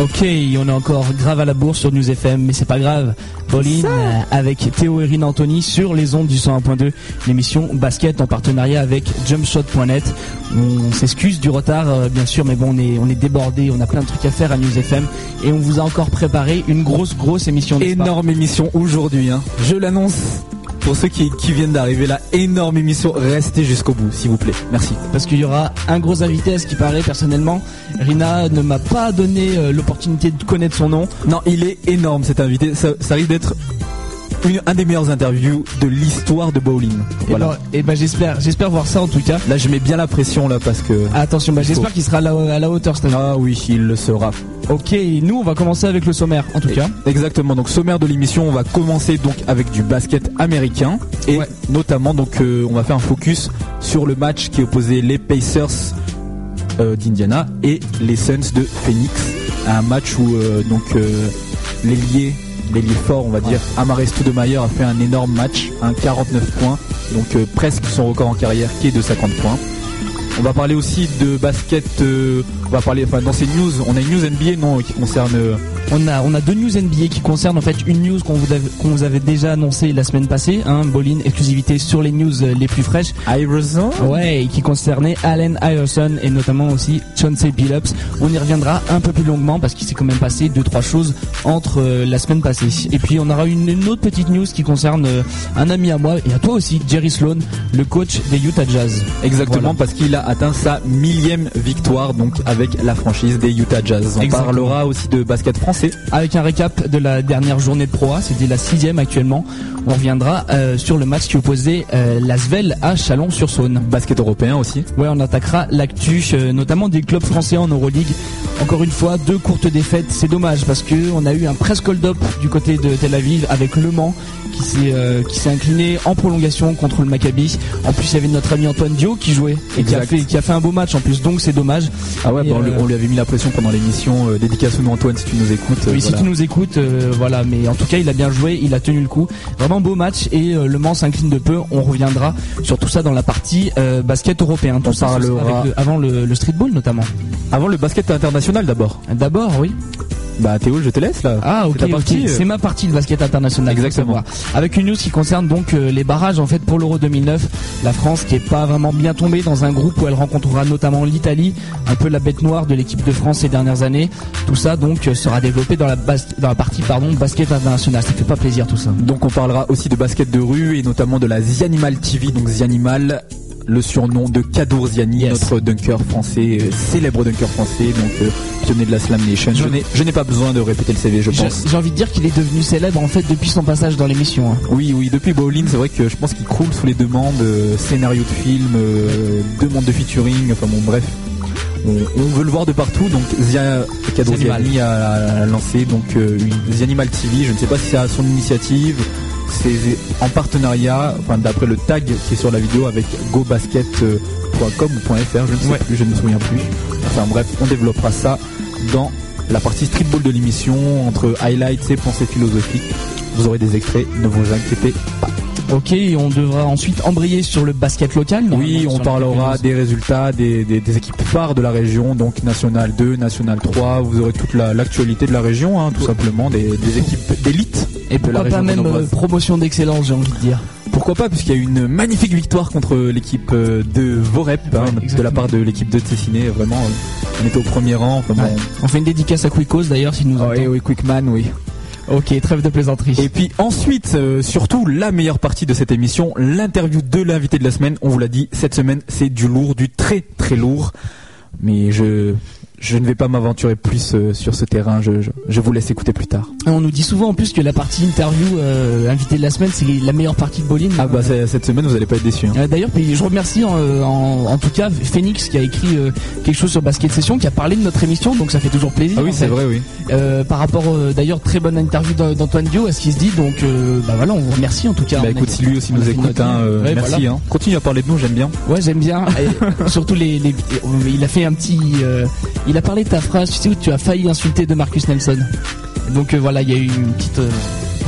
Ok, on est encore grave à la bourse sur News FM, mais c'est pas grave. Pauline avec Théo et Rine Anthony sur les ondes du 101.2, l'émission basket en partenariat avec Jumpshot.net. On s'excuse du retard, bien sûr, mais bon, on est débordé, on a plein de trucs à faire à News FM et on vous a encore préparé une grosse émission. Énorme émission aujourd'hui, hein. Je l'annonce. Pour ceux qui viennent d'arriver là, énorme émission, restez jusqu'au bout s'il vous plaît, merci. Parce qu'il y aura un gros invité à ce qui paraît, personnellement Rina ne m'a pas donné l'opportunité de connaître son nom. Non, il est énorme cet invité, ça risque d'être un des meilleurs interviews de l'histoire de bowling. Voilà. Et ben j'espère voir ça en tout cas. Là je mets bien la pression là parce que... Attention, j'espère qu'il sera à la hauteur cette année. Ah oui, il le sera. Ok, nous on va commencer avec le sommaire en tout cas. Exactement, donc sommaire de l'émission, on va commencer donc avec du basket américain et notamment donc on va faire un focus sur le match qui opposait les Pacers d'Indiana et les Suns de Phoenix. Un match où les liés forts on va dire, Amar'e Stoudemire a fait un énorme match, un 49 points, donc presque son record en carrière qui est de 50 points. On va parler aussi de basket, dans ces news, on a une news NBA qui concerne... On a deux news NBA qui concernent en fait une news qu'on vous avait déjà annoncée la semaine passée, Bolin, exclusivité sur les news les plus fraîches. Iverson ? Ouais, qui concernait Allen Iverson et notamment aussi Chauncey Billups. On y reviendra un peu plus longuement parce qu'il s'est quand même passé 2-3 choses entre la semaine passée. Et puis on aura une autre petite news qui concerne un ami à moi et à toi aussi, Jerry Sloan, le coach des Utah Jazz. Exactement, parce qu'il a atteint sa 1000e victoire donc avec la franchise des Utah Jazz. On parlera aussi de basket français avec un récap de la dernière journée de Pro A, c'était la 6e actuellement. On reviendra sur le match qui opposait l'Asvel à Chalon-sur-Saône. Basket européen aussi. Ouais, on attaquera l'actu notamment des clubs français en Euroleague. Encore une fois, 2 courtes défaites, c'est dommage parce que on a eu un presque hold-up du côté de Tel Aviv avec Le Mans qui s'est incliné en prolongation contre le Maccabi. En plus, il y avait notre ami Antoine Dio qui jouait et qui a fait un beau match en plus, donc c'est dommage. Ah ouais, on lui avait mis la pression pendant l'émission. Dédicace à Antoine si tu nous écoutes. Oui, si tu nous écoutes, voilà. Mais en tout cas, il a bien joué, il a tenu le coup. Vraiment beau match et Le Mans s'incline de peu. On reviendra sur tout ça dans la partie basket européen. On parlera avant le streetball notamment. Avant le basket international d'abord. D'abord, oui. Bah Théo, je te laisse là. Ah ok, c'est ma partie de basket international. Exactement. Avec une news qui concerne donc les barrages en fait pour l'Euro 2009. La France qui est pas vraiment bien tombée dans un groupe où elle rencontrera notamment l'Italie, un peu la bête noire de l'équipe de France ces dernières années. Tout ça donc sera développé dans la partie basket international. Ça fait pas plaisir tout ça. Donc on parlera aussi de basket de rue et notamment de la The Animal TV. Donc The Animal, le surnom de Kadour Ziani, notre dunker français, célèbre dunker français, donc pionnier de la Slam Nation. Je n'ai pas besoin de répéter le CV, je pense. J'ai envie de dire qu'il est devenu célèbre en fait depuis son passage dans l'émission. Oui, depuis Bowling, c'est vrai que je pense qu'il croule sous les demandes, scénario de film, demandes de featuring, enfin bon bref. On veut le voir de partout, donc Kadour Ziani a lancé donc The Animal TV, je ne sais pas si c'est à son initiative. C'est en partenariat, enfin d'après le tag qui est sur la vidéo, avec gobasket.com ou .fr, je ne me souviens plus. Enfin bref, on développera ça dans la partie streetball de l'émission, entre highlights et pensées philosophiques. Vous aurez des extraits, ne vous inquiétez pas. Ok, on devra ensuite embrayer sur le basket local. Oui, on parlera des résultats des équipes phares de la région, donc National 2, National 3. Vous aurez toute l'actualité de la région, tout simplement, des équipes d'élite. Et pourquoi pas même promotion d'excellence, j'ai envie de dire. Pourquoi pas, puisqu'il y a eu une magnifique victoire contre l'équipe de Vorep, de la part de l'équipe de Tessiné. Vraiment, on était au premier rang. Enfin, on fait une dédicace à Quickos d'ailleurs, s'il nous entend. Oui, Quickman, oui. Ok, trêve de plaisanterie. Et puis ensuite, surtout la meilleure partie de cette émission, l'interview de l'invité de la semaine. On vous l'a dit, cette semaine c'est du lourd, du très très lourd. Mais je ne vais pas m'aventurer plus sur ce terrain, je vous laisse écouter plus tard. On nous dit souvent en plus que la partie interview invité de la semaine c'est la meilleure partie de Bolin. Cette semaine vous allez pas être déçus, hein. D'ailleurs je remercie en tout cas Phoenix qui a écrit quelque chose sur Basket Session, qui a parlé de notre émission, donc ça fait toujours plaisir. Ah oui, c'est vrai, oui. Par rapport d'ailleurs très bonne interview d'Antoine Dio à ce qu'il se dit, donc voilà, on vous remercie en tout cas. Écoute, si lui aussi nous écoute, merci, voilà. Continue à parler de nous, j'aime bien. Ouais, j'aime bien. Et surtout il a fait un petit... Il a parlé de ta phrase, tu sais, où tu as failli insulter de Marcus Nelson. Donc voilà, il y a eu une petite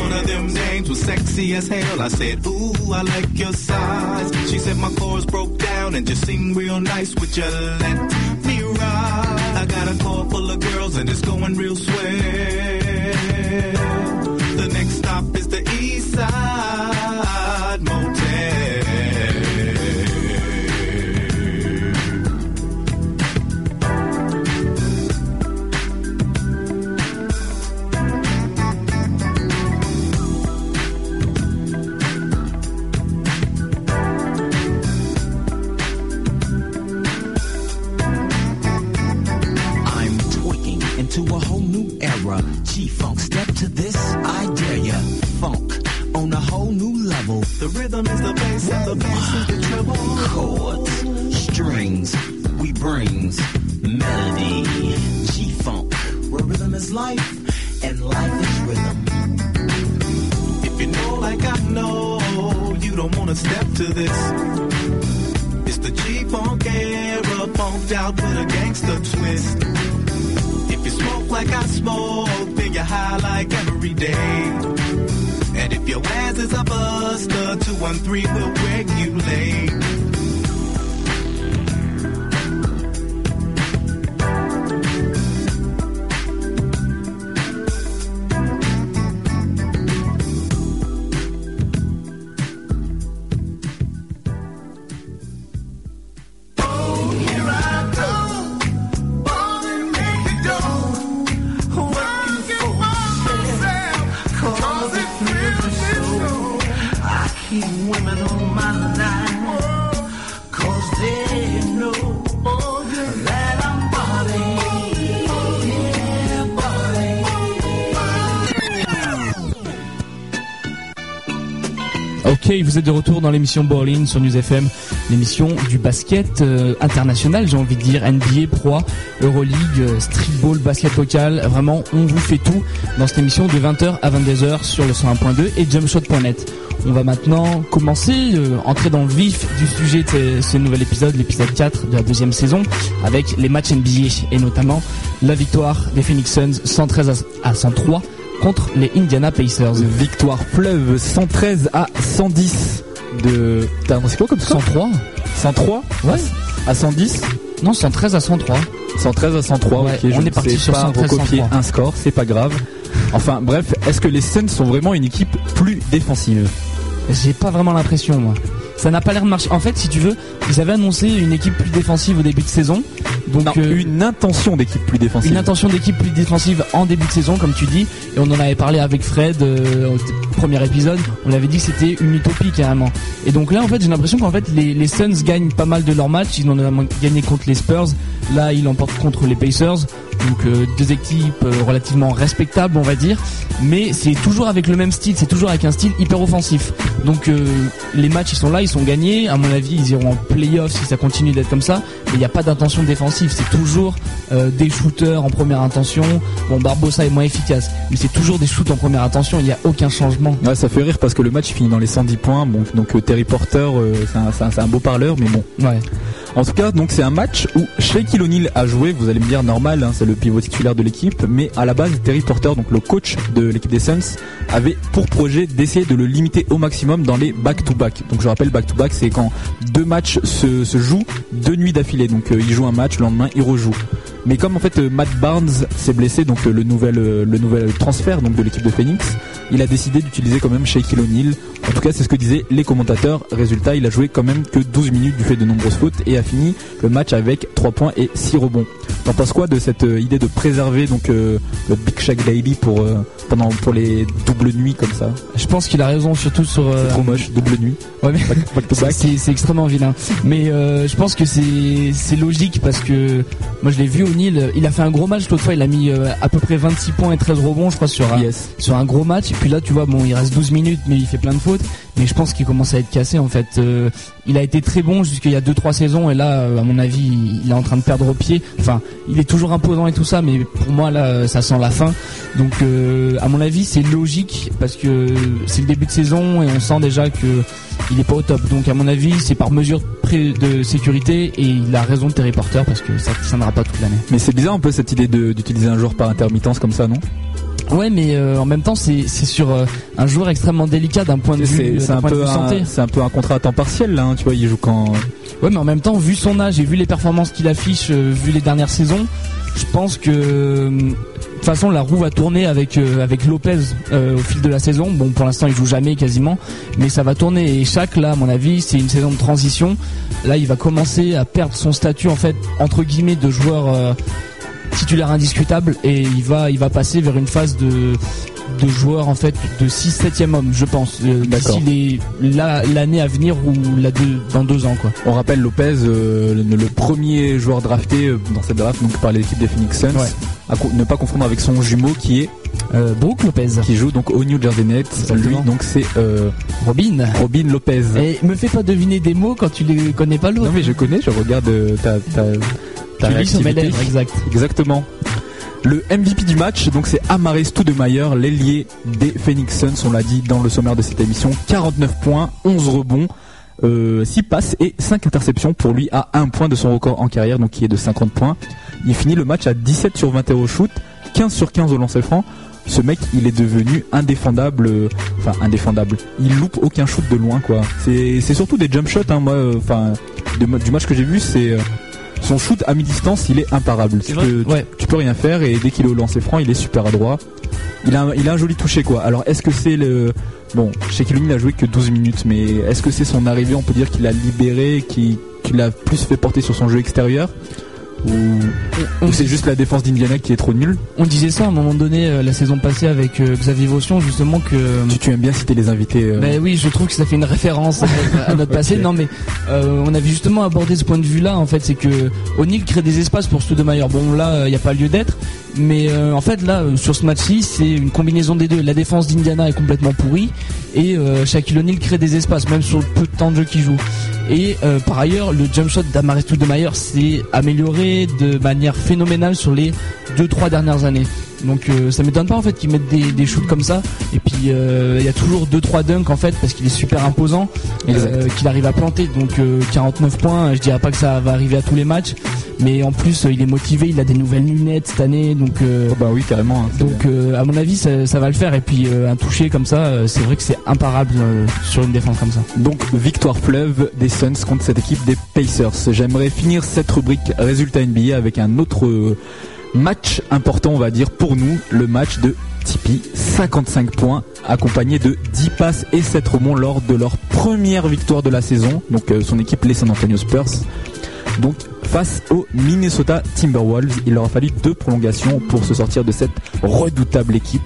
One of them names was sexy as hell. I said, ooh, I like your size. She said my chords broke down and just sing real nice. Would you let me ride? I got a car full of girls and it's going real swell. The next stop is the East Side Motel. funk. Step to this, I dare ya. Funk on a whole new level. The rhythm is the bass and the bass is the treble. Chords, strings, we brings melody. G-funk, where rhythm is life and life is rhythm. If you know like I know, you don't wanna step to this. It's the G-Funk era, funked out with a gangster twist. If you smoke like I smoke, then you're high like every day. And if your ass is a buster, 213 will regulate. Vous êtes de retour dans l'émission Ballin sur News FM, l'émission du basket international, j'ai envie de dire NBA, Pro, Euroleague, streetball, basket local, vraiment on vous fait tout dans cette émission de 20h à 22h sur le 101.2 et Jumpshot.net. On va maintenant commencer, entrer dans le vif du sujet de ce nouvel épisode, l'épisode 4 de la deuxième saison, avec les matchs NBA et notamment la victoire des Phoenix Suns 113 à 103 contre les Indiana Pacers. Victoire pleuve 113 à 110 de... C'est quoi comme ça? 103 ouais. À 110. Non, 113 à 103. 113 à 103, ouais, ok. On est parti sur 113 à 103. Je ne sais pas recopier un score, c'est pas grave. Enfin bref, est-ce que les Suns sont vraiment une équipe plus défensive? J'ai pas vraiment l'impression, moi. Ça n'a pas l'air de marcher. En fait, si tu veux, ils avaient annoncé une équipe plus défensive au début de saison. Donc non, une intention d'équipe plus défensive. Une intention d'équipe plus défensive en début de saison, comme tu dis. Et on en avait parlé avec Fred au premier épisode. On avait dit que c'était une utopie carrément. Et donc là, en fait, j'ai l'impression qu'en fait, les Suns gagnent pas mal de leurs matchs. Ils en ont gagné contre les Spurs. Là, ils l'emportent contre les Pacers. Donc deux équipes relativement respectables, on va dire, mais c'est toujours avec le même style, c'est toujours avec un style hyper offensif. Donc les matchs ils sont là, ils sont gagnés, à mon avis ils iront en play-off si ça continue d'être comme ça, mais il n'y a pas d'intention défensive, c'est toujours des shooters en première intention. Bon, Barbosa est moins efficace, mais c'est toujours des shoots en première intention, il n'y a aucun changement. Ouais, ça fait rire parce que le match finit dans les 110 points, bon, donc Terry Porter c'est un beau parleur, mais bon. Ouais. En tout cas, donc c'est un match où Shaquille O'Neal a joué, vous allez me dire normal, hein, c'est le pivot titulaire de l'équipe, mais à la base Terry Porter, donc le coach de l'équipe des Suns, avait pour projet d'essayer de le limiter au maximum dans les back-to-back. Donc je rappelle, back-to-back c'est quand deux matchs se jouent deux nuits d'affilée, donc il joue un match, le lendemain il rejoue. Mais comme en fait Matt Barnes s'est blessé, donc le nouvel transfert donc de l'équipe de Phoenix, il a décidé d'utiliser quand même Shaquille O'Neal. En tout cas, c'est ce que disaient les commentateurs. Résultat, il a joué quand même que 12 minutes du fait de nombreuses fautes et a fini le match avec 3 points et 6 rebonds. T'en penses quoi de cette idée de préserver donc le Big Shaq Daily pour les doubles nuits comme ça? Je pense qu'il a raison, surtout sur. C'est trop moche, double nuit. Ouais, mais back. C'est extrêmement vilain. Mais je pense que c'est logique parce que moi je l'ai vu. O'Neal, il a fait un gros match l'autre fois, il a mis à peu près 26 points et 13 rebonds je crois sur un gros match, et puis là tu vois, bon il reste 12 minutes mais il fait plein de fautes, mais je pense qu'il commence à être cassé en fait. Il a été très bon jusqu'il y a 2-3 saisons et là à mon avis il est en train de perdre pied, enfin il est toujours imposant et tout ça, mais pour moi là ça sent la fin, donc à mon avis c'est logique parce que c'est le début de saison et on sent déjà que il est pas au top, donc à mon avis c'est par mesure de sécurité et il a raison de Terry Porter parce que ça n'ira pas toute l'année. Mais c'est bizarre un peu cette idée d'utiliser un joueur par intermittence comme ça, non? Ouais, mais en même temps c'est sur un joueur extrêmement délicat d'un point de vue santé. C'est un peu un contrat à temps partiel là, hein, tu vois, il joue quand... Ouais, mais en même temps, vu son âge et vu les performances qu'il affiche, vu les dernières saisons, je pense que... de toute façon la roue va tourner avec Lopez au fil de la saison. Bon, pour l'instant il joue jamais quasiment, mais ça va tourner, et Shaq là à mon avis c'est une saison de transition, là il va commencer à perdre son statut en fait entre guillemets de joueur titulaire indiscutable, et il va passer vers une phase de de joueur en fait de 6-7e homme, je pense, d'ici l'année à venir ou dans 2 ans quoi. On rappelle Lopez, le premier joueur drafté dans cette draft donc par l'équipe des Phoenix Suns, à ne pas confondre avec son jumeau qui est Brook Lopez, qui joue donc au New Jersey Nets. Exactement. Lui donc c'est Robin Lopez. Et me fais pas deviner des mots quand tu les connais pas l'autre. Non mais je connais, je regarde ta réactivité. Exactement. Le MVP du match, donc c'est Amar'e Stoudemire, l'ailier des Phoenix Suns, on l'a dit dans le sommaire de cette émission, 49 points, 11 rebonds, 6 passes et 5 interceptions pour lui, à 1 point de son record en carrière, donc qui est de 50 points. Il finit le match à 17/21 au shoot, 15/15 au lancer franc. Ce mec, il est devenu indéfendable, indéfendable. Il loupe aucun shoot de loin quoi. C'est surtout des jump shots hein, moi du match que j'ai vu, c'est son shoot à mi-distance, il est imparable. Tu peux rien faire, et dès qu'il est au lancer franc, il est super adroit. Il a un joli toucher quoi. Alors est-ce que c'est Shaquille O'Neal a joué que 12 minutes, mais est-ce que c'est son arrivée, on peut dire qu'il l'a libéré, qu'il l'a plus fait porter sur son jeu extérieur, ou c'est juste la défense d'Indiana qui est trop nulle? On disait ça à un moment donné la saison passée avec Xavier Vaution, justement, que tu aimes bien citer les invités. Oui, je trouve que ça fait une référence à notre passé. Okay. Non mais on avait justement abordé ce point de vue là en fait, c'est que O'Neal crée des espaces pour Stoudemire. Bon là il n'y a pas lieu d'être, mais en fait là sur ce match-ci c'est une combinaison des deux. La défense d'Indiana est complètement pourrie et Shaquille O'Neal crée des espaces même sur le peu de temps de jeu qu'il joue. Et par ailleurs, le jump shot d'Amar'e Stoudemire s'est amélioré de manière phénoménale sur les 2-3 dernières années. Donc ça m'étonne pas en fait qu'ils mettent des shoots comme ça. Et puis il y a toujours 2-3 dunks en fait, parce qu'il est super imposant, qu'il arrive à planter. Donc 49 points, je dirais pas que ça va arriver à tous les matchs, mais en plus il est motivé, il a des nouvelles lunettes cette année, donc oui carrément. Donc à mon avis ça va le faire. Et puis un toucher comme ça, c'est vrai que c'est imparable sur une défense comme ça. Donc victoire fleuve des Suns contre cette équipe des Pacers. J'aimerais finir cette rubrique résultat NBA avec un autre match important, on va dire, pour nous, le match de Tipeee, 55 points accompagné de 10 passes et 7 rebonds lors de leur première victoire de la saison, donc son équipe les San Antonio Spurs, donc face aux Minnesota Timberwolves. Il leur a fallu 2 prolongations pour se sortir de cette redoutable équipe.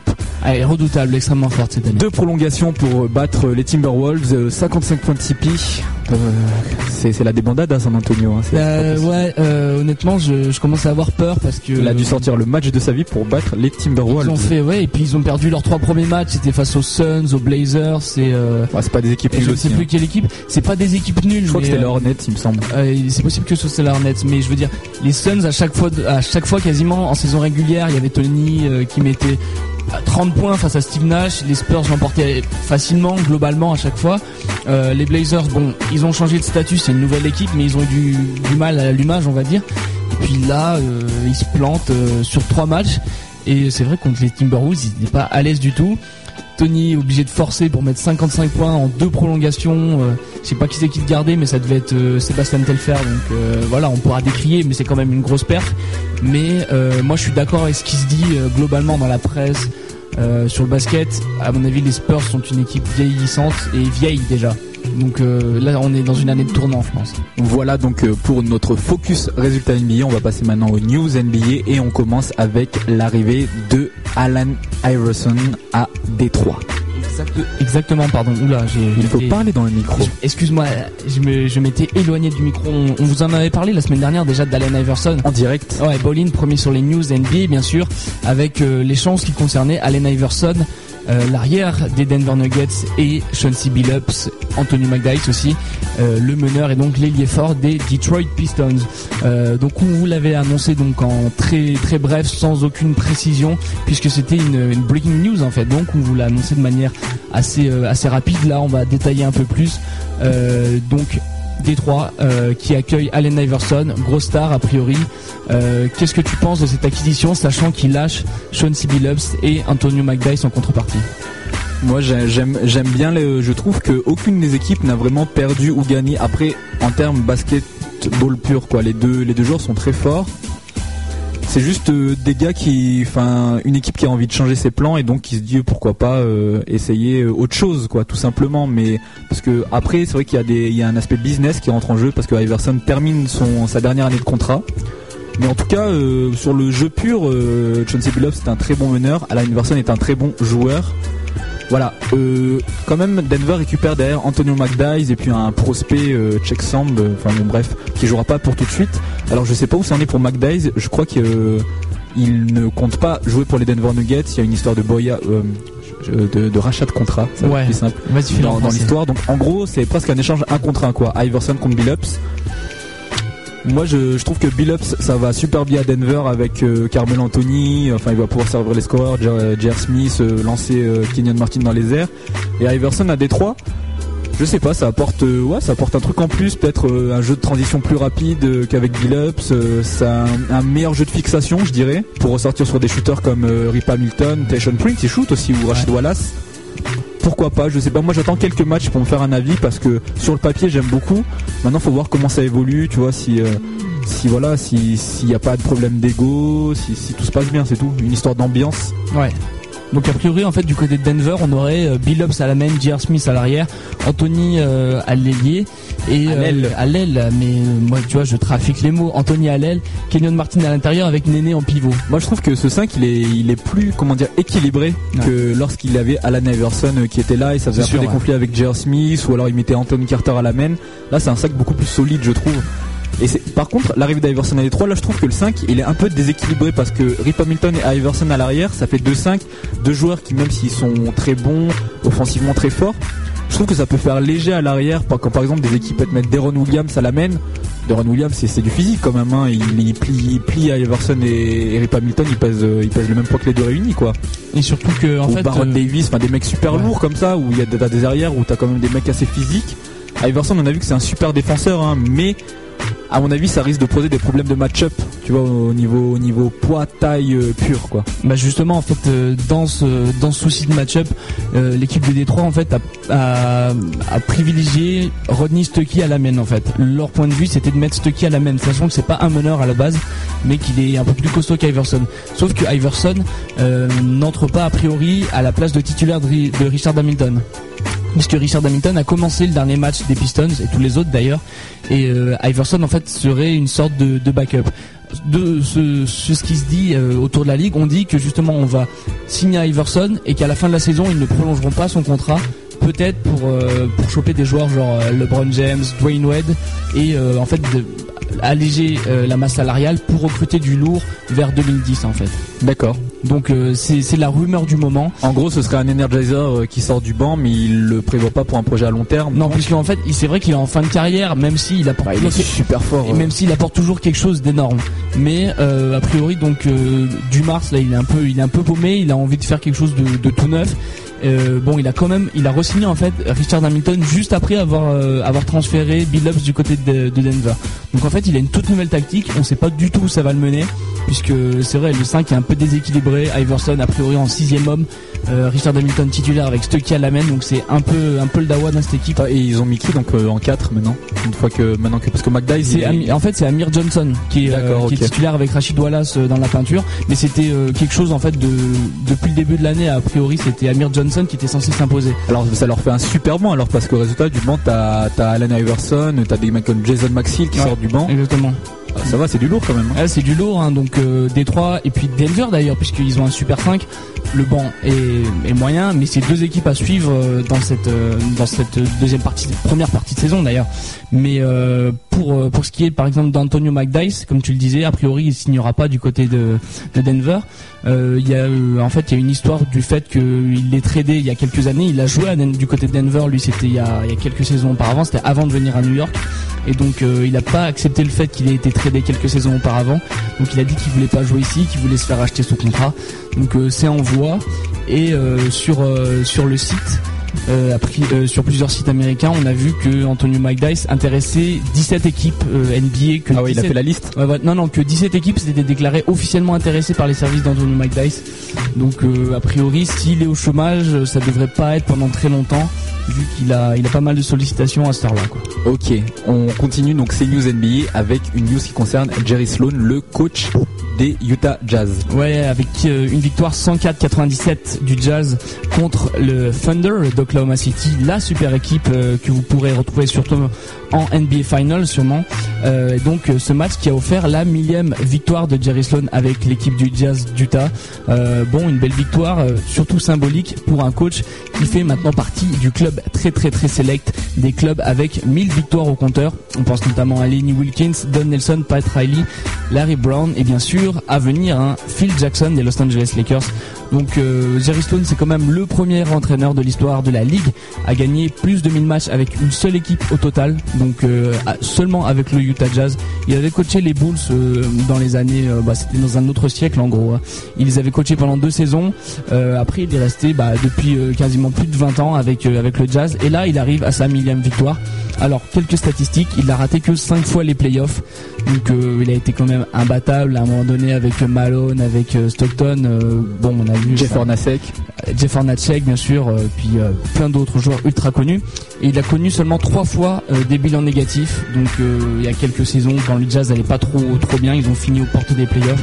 Elle est redoutable, extrêmement forte cette année. 2 prolongations pour battre les Timberwolves, 55 points de Tipeee. C'est la débandade à San Antonio hein, honnêtement je commence à avoir peur parce que il a dû sortir le match de sa vie pour battre les Timberwolves. Ils ont fait et puis ils ont perdu leurs 3 premiers matchs, c'était face aux Suns, aux Blazers, c'est pas des équipes nulles aussi. Je sais plus quelle équipe, c'est pas des équipes nulles. Je crois que c'était les Hornets il me semble. C'est possible que ce soit les Hornets, mais je veux dire les Suns à chaque fois quasiment en saison régulière, il y avait Tony qui mettait 30 points face à Steve Nash, les Spurs l'emportaient facilement, globalement à chaque fois. Les Blazers, ils ont changé de statut, c'est une nouvelle équipe, mais ils ont eu du mal à l'allumage, on va dire. Et puis là, ils se plantent sur 3 matchs, et c'est vrai contre les Timberwolves, ils n'étaient pas à l'aise du tout. Tony est obligé de forcer pour mettre 55 points en 2 prolongations. Je sais pas qui c'est qui le gardait, mais ça devait être Sébastien Telfair. Donc on pourra décrier, mais c'est quand même une grosse perte. Mais moi je suis d'accord avec ce qui se dit globalement dans la presse sur le basket. À mon avis, les Spurs sont une équipe vieillissante et vieille déjà. Donc là on est dans une année de tournant, je pense. Voilà donc pour notre focus résultat NBA. On va passer maintenant aux news NBA et on commence avec l'arrivée de Allen Iverson à Détroit. Exactement, pardon. Oula, il faut parler dans le micro. Excuse-moi, je m'étais éloigné du micro. On vous en avait parlé la semaine dernière déjà d'Allen Iverson. En direct. Ouais, Bolin, premier sur les news NBA, bien sûr, avec l'échange qui concernait Allen Iverson, l'arrière des Denver Nuggets, et Chauncey Billups, Anthony McDyess aussi, le meneur et donc l'ailier fort des Detroit Pistons. Donc on vous l'avait annoncé donc en très très bref, sans aucune précision, puisque c'était une breaking news en fait. Donc on vous l'a annoncé de manière assez rapide. Là on va détailler un peu plus. Donc Détroit qui accueille Allen Iverson, gros star a priori. Qu'est-ce que tu penses de cette acquisition, sachant qu'il lâche Chauncey Billups et Anthony McDyess en contrepartie? Moi j'aime bien, je trouve qu'aucune des équipes n'a vraiment perdu ou gagné. Après en termes basketball pur quoi, les deux joueurs sont très forts. C'est juste des gars une équipe qui a envie de changer ses plans et donc qui se dit pourquoi pas essayer autre chose quoi, tout simplement. Mais parce que après c'est vrai qu'il y a un aspect business qui rentre en jeu, parce que Iverson termine sa dernière année de contrat Mais en tout cas, sur le jeu pur, Chauncey Billups est un très bon meneur. Allen Iverson est un très bon joueur. Voilà, quand même Denver récupère derrière Anthony McDyess et puis un prospect Czech Samb, enfin bon bref, qui jouera pas pour tout de suite. Alors je sais pas où ça en est pour McDyess, je crois qu'il ne compte pas jouer pour les Denver Nuggets, il y a une histoire de boya, de rachat de contrat, ça va être plus simple dans l'histoire. Donc en gros c'est presque un échange 1 contre 1 quoi, Iverson contre Billups. Moi je trouve que Billups ça va super bien à Denver avec Carmel Anthony, enfin il va pouvoir servir les scoreurs, J.R. Smith, lancer Kenyon Martin dans les airs. Et Iverson à Détroit, je sais pas, ça apporte un truc en plus, peut-être un jeu de transition plus rapide qu'avec Billups, ça un meilleur jeu de fixation je dirais, pour ressortir sur des shooters comme Rip Hamilton, Tyson Prince il shoot aussi, ou Rasheed Wallace. Pourquoi pas, je sais pas, moi j'attends quelques matchs pour me faire un avis parce que sur le papier j'aime beaucoup. Maintenant faut voir comment ça évolue, tu vois, si y a pas de problème d'ego, si tout se passe bien, c'est tout, une histoire d'ambiance. Ouais. Donc a priori en fait du côté de Denver on aurait Billups à la main, J.R. Smith à l'arrière, Anthony à l'ailier et à l'aile, mais moi tu vois je trafique les mots, Anthony à l'aile, Kenyon Martin à l'intérieur avec Néné en pivot. Moi je trouve que ce 5 il est plus équilibré que lorsqu'il avait Allen Iverson qui était là et ça faisait un peu des conflits avec J.R. Smith, ou alors il mettait Anthony Carter à la main. Là c'est un 5 beaucoup plus solide je trouve. Et par contre, l'arrivée d'Iverson à Détroit, là je trouve que le 5 il est un peu déséquilibré parce que Rip Hamilton et Iverson à l'arrière, ça fait 2-5, deux joueurs qui, même s'ils sont très bons, offensivement très forts, je trouve que ça peut faire léger à l'arrière quand par exemple des équipes peuvent mettre Deron Williams à la main. Deron Williams c'est du physique quand même, hein. il plie Iverson et Rip Hamilton, il pèse le même poids que les deux réunis quoi. Et surtout que en fait Baron Davis, enfin des mecs super lourds comme ça, où il y a des arrières où t'as quand même des mecs assez physiques. Iverson on a vu que c'est un super défenseur hein, mais à mon avis ça risque de poser des problèmes de match-up, tu vois, au niveau poids taille pur quoi. Bah justement en fait dans ce souci de match-up l'équipe de Détroit en fait a privilégié Rodney Stuckey à la main en fait. Leur point de vue c'était de mettre Stuckey à la main, sachant que c'est pas un meneur à la base mais qu'il est un peu plus costaud qu'Iverson. Sauf que Iverson n'entre pas a priori à la place de titulaire de Richard Hamilton. Puisque Richard Hamilton a commencé le dernier match des Pistons et tous les autres d'ailleurs, et Iverson en fait serait une sorte de backup. De ce qui se dit autour de la ligue, on dit que justement on va signer Iverson et qu'à la fin de la saison ils ne prolongeront pas son contrat, peut-être pour choper des joueurs genre LeBron James, Dwayne Wade et en fait alléger la masse salariale pour recruter du lourd vers 2010 en fait. D'accord. Donc c'est la rumeur du moment. En gros ce serait un energizer qui sort du banc, mais il le prévoit pas pour un projet à long terme. Non, puisque en fait c'est vrai qu'il est en fin de carrière, même s'il apporte il est super fort. Et même s'il apporte toujours quelque chose d'énorme. Mais a priori donc du mars là il est un peu paumé, il a envie de faire quelque chose de tout neuf. Bon, il a re-signé en fait Richard Hamilton juste après avoir transféré Billups du côté de Denver. Donc en fait, il a une toute nouvelle tactique. On ne sait pas du tout où ça va le mener, puisque c'est vrai le 5 est un peu déséquilibré. Iverson a priori en 6ème homme, Richard Hamilton titulaire avec Stuckey à la main. Donc c'est un peu le dawa dans cette équipe. Et ils ont mis qui donc en 4 maintenant, parce que McDyess en fait c'est Amir Johnson qui est titulaire avec Rasheed Wallace dans la peinture. Mais c'était quelque chose en fait depuis le début de l'année a priori c'était Amir Johnson qui était censé s'imposer. Alors ça leur fait un super banc alors, parce qu'au résultat du banc t'as Allen Iverson, t'as des mecs comme Jason Maxill qui sortent du banc. Exactement. Ah, ça va, c'est du lourd quand même. Hein. Ah, c'est du lourd hein, donc Détroit et puis Denver d'ailleurs puisqu'ils ont un super 5. Le banc est moyen, mais c'est deux équipes à suivre dans cette première partie de saison d'ailleurs. Mais pour ce qui est par exemple d'Antonio McDyess, comme tu le disais, a priori il signera pas du côté de Denver. Il y a une histoire du fait qu'il est tradé il y a quelques années. Il a joué du côté de Denver, lui c'était il y a quelques saisons auparavant, c'était avant de venir à New York. Et donc il n'a pas accepté le fait qu'il ait été tradé quelques saisons auparavant. Donc il a dit qu'il voulait pas jouer ici, qu'il voulait se faire acheter sous contrat. Donc c'est en voie et sur le site. Sur plusieurs sites américains, on a vu que Anthony McDyess intéressait 17 équipes NBA. Que ah ouais, 17... il a fait la liste. Que 17 équipes s'étaient déclarées officiellement intéressées par les services d'Anthony McDyess. Donc a priori, s'il est au chômage, ça devrait pas être pendant très longtemps, vu qu'il a pas mal de sollicitations à cette heure-là. Quoi. Ok, on continue donc ces news NBA avec une news qui concerne Jerry Sloan, le coach des Utah Jazz. Ouais, avec une victoire 104-97 du Jazz contre le Thunder d'Oklahoma City, la super équipe que vous pourrez retrouver surtout en NBA Finals sûrement. Donc ce match qui a offert la 1000e victoire de Jerry Sloan avec l'équipe du Jazz d'Utah. Une belle victoire, surtout symbolique pour un coach qui fait maintenant partie du club très select, des clubs avec 1000 victoires au compteur. On pense notamment à Lenny Wilkins, Don Nelson, Pat Riley, Larry Brown et bien sûr à venir Phil Jackson des Los Angeles Lakers. Donc Jerry Sloan, c'est quand même le premier entraîneur de l'histoire de la ligue à gagner plus de 1000 matchs avec une seule équipe au total, donc seulement avec le Utah Jazz. Il avait coaché les Bulls dans les années, c'était dans un autre siècle en gros. Il les avait coachés pendant 2 saisons, après il est resté depuis quasiment plus de 20 ans avec le Jazz, et là il arrive à sa 1000e victoire. Alors quelques statistiques, il n'a raté que 5 fois les playoffs, donc il a été quand même imbattable à un moment donné avec Malone, avec Stockton, on a vu Jeff Hornacek bien sûr, puis plein d'autres joueurs ultra connus, et il a connu seulement 3 fois des bilans négatifs. Donc il y a quelques saisons quand le Jazz n'allait pas trop bien, ils ont fini aux portes des playoffs,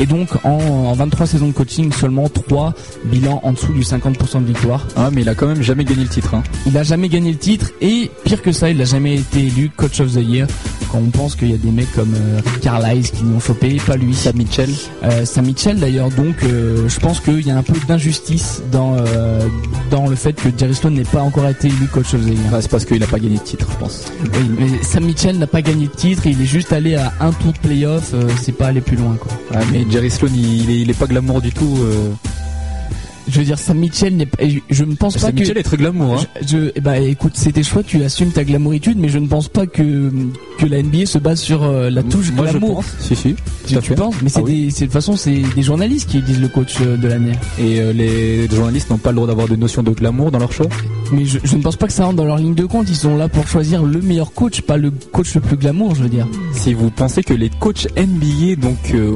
et donc en 23 saisons de coaching, seulement 3 bilans en dessous du 50% de victoire. Mais il a quand même jamais gagné le titre Il a jamais gagné le titre, et pire que ça, il n'a jamais été élu Coach of the Year. Quand on pense qu'il y a des mecs comme Rick Carlisle qui l'ont chopé, pas lui. Sam Mitchell d'ailleurs. Donc je pense qu'il y a un peu d'injustice dans le fait que Jerry Sloan n'ait pas encore été élu Coach of the Year. C'est parce qu'il n'a pas gagné de titre, je pense. Oui, mais Sam Mitchell n'a pas gagné de titre, il est juste allé à un tour de playoff, c'est pas aller plus loin quoi. Ouais, mais Jerry Sloan il est pas glamour du tout. Je veux dire, Sam Mitchell n'est pas, je ne pense pas Sam que Mitchell est très glamour écoute, c'est tes choix, tu assumes ta glamouritude, mais je ne pense pas que la NBA se base sur la touche glamour. Moi, je pense. Si tu penses, mais de toute façon, c'est des journalistes qui disent le coach de l'année. Et les journalistes n'ont pas le droit d'avoir de notion de glamour dans leur choix. Mais je ne pense pas que ça rentre dans leur ligne de compte. Ils sont là pour choisir le meilleur coach, pas le coach le plus glamour, je veux dire. Si vous pensez que les coachs NBA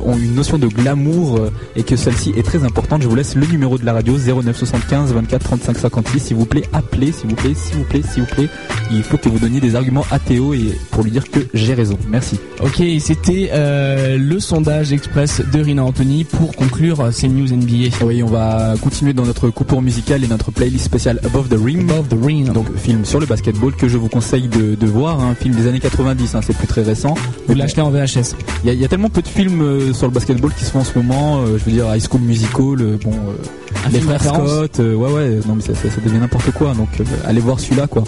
ont une notion de glamour et que celle-ci est très importante, je vous laisse le numéro de la radio 09 75 24 35 56. S'il vous plaît, appelez, s'il vous plaît. Il faut que vous donniez des arguments à Théo et pour lui dire que j'ai raison. Merci. Ok, c'était le sondage express de Rina Anthony pour conclure ces news NBA. Oui, on va continuer dans notre coupure musicale et notre playlist spéciale Above the Rim. Donc film sur le basketball que je vous conseille de voir, film des années 90, c'est plus très récent. Vous l'achetez en VHS. Il y a tellement peu de films sur le basketball qui se font en ce moment, je veux dire High School Musical, les frères Scott, non mais ça devient n'importe quoi, donc allez voir celui-là quoi.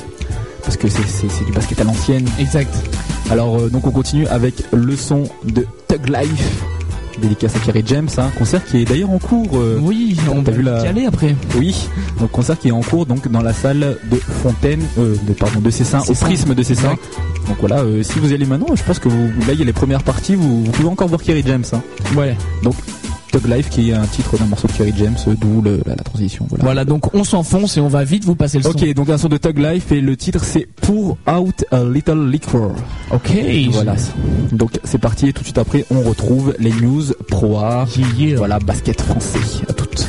Parce que c'est du basket à l'ancienne. Exact. Alors donc on continue avec le son de Thug Life, dédicace à Kerry James, concert qui est d'ailleurs en cours. Oui, on va y aller après. Oui, donc concert qui est en cours donc dans la salle de Fontaine, de Cessin, au prisme de Cessin. Donc voilà, si vous y allez maintenant, je pense que il y a les premières parties, vous pouvez encore voir Kerry James. Ouais. Donc Thug Life qui est un titre d'un morceau de Kerry James, d'où la transition. Voilà, donc on s'enfonce et on va vite vous passer le son. Ok, donc un son de Thug Life et le titre c'est Pour Out a Little Liquor. Ok, voilà. Donc c'est parti et tout de suite après on retrouve les news Pro A. Yeah. Voilà, basket français. À toutes.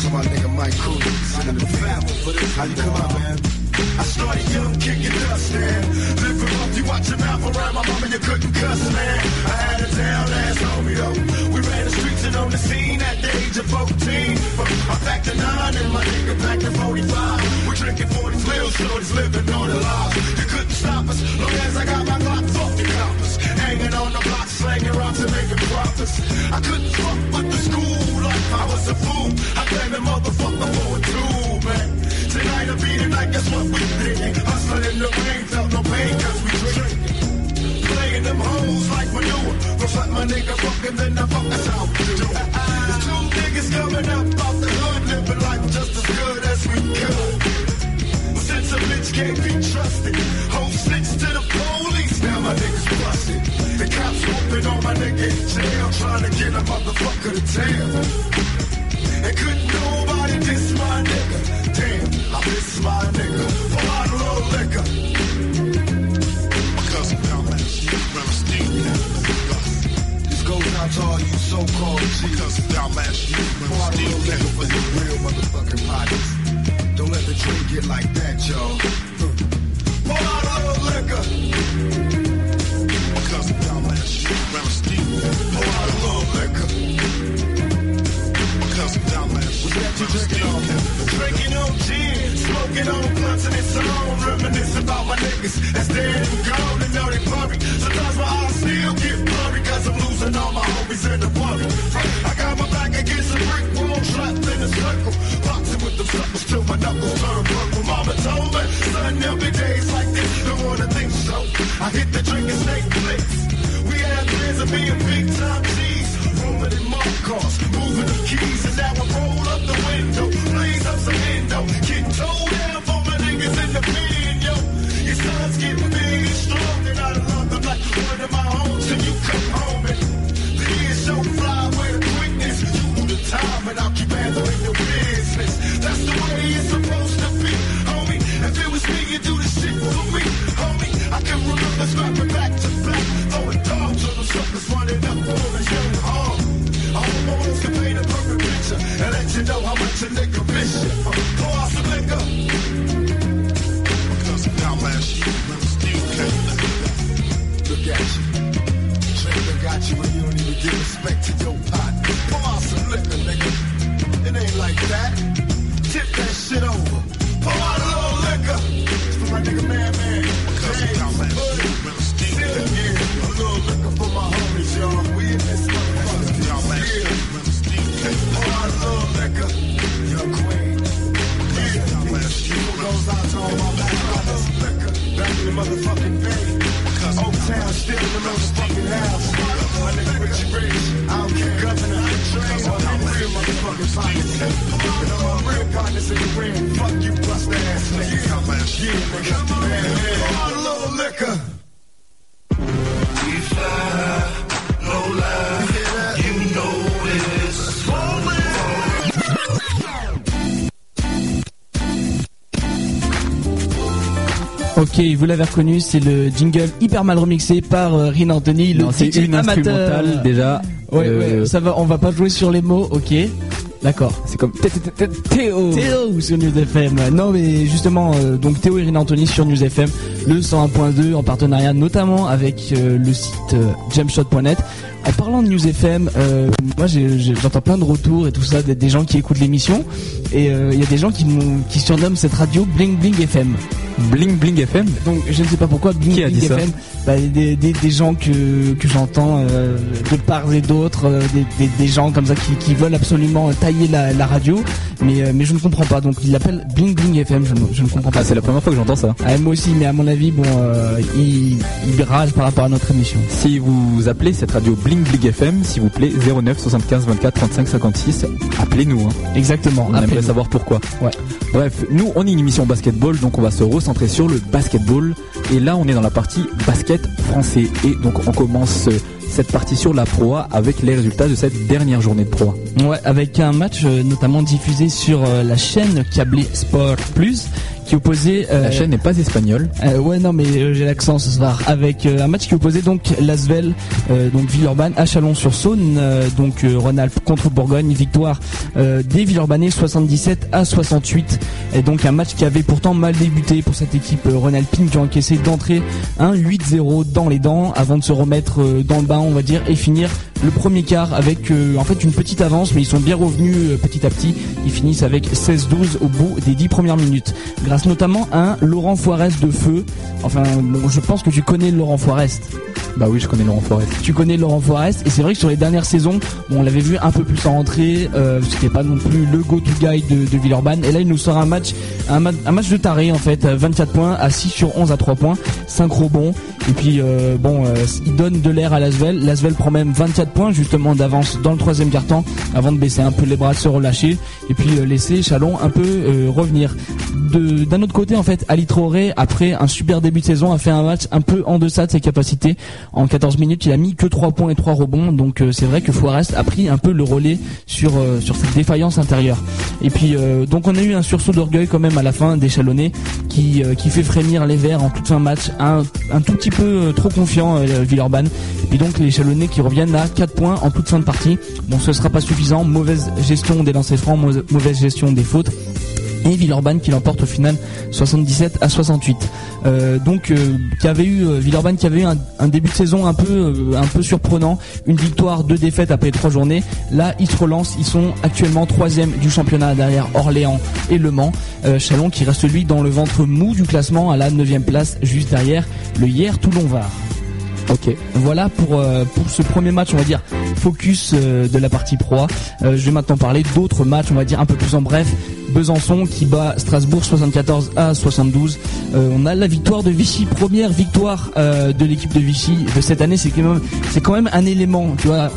To my nigga Mike Cooley, I'm the family for this. How you come out, man? I started young, kicking dust, man. Living rough, you watch your mouth around my mama, you couldn't cuss, man. I had a down ass homie, though. We ran the streets and on the scene at the age of 14. From a back to 9 and my nigga back to 45. We drinking 40s, little shorties, living on the lives. You couldn't stop us, long as I got my Glock, fuck the coppers. Hanging on the block, slanging rocks and making profits. I couldn't fuck with the school life, I was a fool. I blame the motherfucker for a tool, man. Tonight'll be the night, that's what we thinking. Hustling in the rain, felt no pain, cause we drinking. Playing them hoes like manure. First like my nigga fucking, then I fuck us out. There's 2 niggas coming up out the hood, living life just as good as we could. But since a bitch can't be trusted, whole sticks to the police, now my niggas busted. The cops whooping on my nigga in jail, trying to get a motherfucker to tell. And couldn't nobody diss my nigga. Damn, I miss my nigga. For my low liquor. My cousin down last year, brother Steve, never discussed. This goes out to all you so-called G's. My cousin down last year, brother Steve, never discussed. For his real motherfucking pockets. Don't let the drink get like that, y'all. For my low liquor. My cousin down last year, brother Steve, hit the drink and stay flicks. We had plans of being big time G's, rooming in mob cars, moving the keys, and now I roll up the window, blaze up some endo, get told down for my niggas in the pen, yo. Your sons get big and strong, and I love them like one of my own till you come home. And the years so fly with the quickness, you do the time, and I'll keep handling the business. That's the way it's supposed to be, homie. If it was me, you do the shit for me, homie. I can remember scrapping back to back, throwing dogs on them suckers, running up on the young arm. All my ones can paint a perfect picture and let you know how much a nigga miss you. Pour out some liquor. Because I'm down last year, but I'm still killing the nigga. Look at you. Trigger got you and you don't even give respect to your pot. Pour out some liquor, nigga. It ain't like that. Tip that shit over. Pour out a little liquor. It's for my nigga, man. Ok, vous l'avez reconnu, c'est le jingle hyper mal remixé par Rin Anthony. Le non, c'est une instrumentale déjà. Ouais, ça va, on va pas jouer sur les mots, ok. D'accord, c'est comme Théo sur News FM. Non mais justement, donc Théo et Rin Anthony sur News FM, le 101.2 en partenariat notamment avec le site Jumpshot.net. En parlant de News FM, moi j'entends plein de retours et tout ça des gens qui écoutent l'émission et il y a des gens qui surnomment cette radio Bling Bling FM. Bling Bling FM. Donc je ne sais pas pourquoi Bling Bling FM. Bah, des gens que j'entends de part et d'autre, des gens comme ça qui veulent absolument tailler la radio, mais je ne comprends pas. Donc ils l'appellent Bling Bling FM. Je ne comprends pas. C'est la première fois que j'entends ça. Ah, moi aussi, mais à mon avis, bon, ils ragent par rapport à notre émission. Si vous appelez cette radio Bling Bling FM, s'il vous plaît, 09 75 24 35 56, appelez-nous. Hein. Exactement. On aimerait savoir pourquoi. Ouais. Bref, nous on est une émission basketball, donc on va se centré sur le basketball et là on est dans la partie basket français et donc on commence cette partie sur la Pro A avec les résultats de cette dernière journée de Pro A. Ouais, avec un match notamment diffusé sur la chaîne câblée Sport Plus qui opposait... La chaîne n'est pas espagnole. Ouais, non mais j'ai l'accent ce soir. Avec un match qui opposait donc l'Asvel, donc Villeurbanne à Chalon-sur-Saône, donc Rhône-Alpes contre Bourgogne, victoire des Villeurbanais 77 à 68. Et donc un match qui avait pourtant mal débuté pour cette équipe rhône-alpine qui a encaissé d'entrée un 8-0 dans les dents avant de se remettre dans le bain, on va dire, et finir le premier quart avec en fait une petite avance, mais ils sont bien revenus petit à petit. Ils finissent avec 16-12 au bout des 10 premières minutes grâce notamment à un Laurent Fouarest de feu. Enfin bon, je pense que tu connais Laurent Fouarest. Bah oui, je connais Laurent Fouarest. Tu connais Laurent Fouarest et c'est vrai que sur les dernières saisons, bon, on l'avait vu un peu plus en rentrée, c'était pas non plus le go-to guy de Villeurbanne et là il nous sort un match de taré en fait, 24 points à 6 sur 11 à 3 points, 5 rebonds et puis il donne de l'air à l'Asvel. L'Asvel prend même 24 points justement d'avance dans le troisième quart-temps avant de baisser un peu les bras, se relâcher et puis laisser Chalon un peu revenir. D'un autre côté en fait, Ali Traoré après un super début de saison a fait un match un peu en deçà de ses capacités. En 14 minutes il a mis que 3 points et 3 rebonds donc c'est vrai que Fouarest a pris un peu le relais sur cette défaillance intérieure. Et puis donc on a eu un sursaut d'orgueil quand même à la fin des Chalonnais qui fait frémir les Verts en toute fin de match, un tout petit peu trop confiant Villeurbanne. Et puis donc les Chalonnais qui reviennent à 4 points en toute fin de partie. Bon, ce sera pas suffisant, mauvaise gestion des lancers francs, mauvaise gestion des fautes. Et Villeurbanne qui l'emporte au final 77 à 68. Villeurbanne qui avait eu un début de saison un peu surprenant, une victoire, 2 défaites après 3 journées. Là, ils se relancent, ils sont actuellement 3e du championnat derrière Orléans et Le Mans. Chalon qui reste lui dans le ventre mou du classement à la 9e place juste derrière le hier Toulon-Var. Ok, voilà pour ce premier match, on va dire focus de la partie pro. Je vais maintenant parler d'autres matchs, on va dire un peu plus en bref. Besançon qui bat Strasbourg 74-72. On a la victoire de Vichy, première victoire de l'équipe de Vichy de cette année. C'est quand même un élément, tu vois,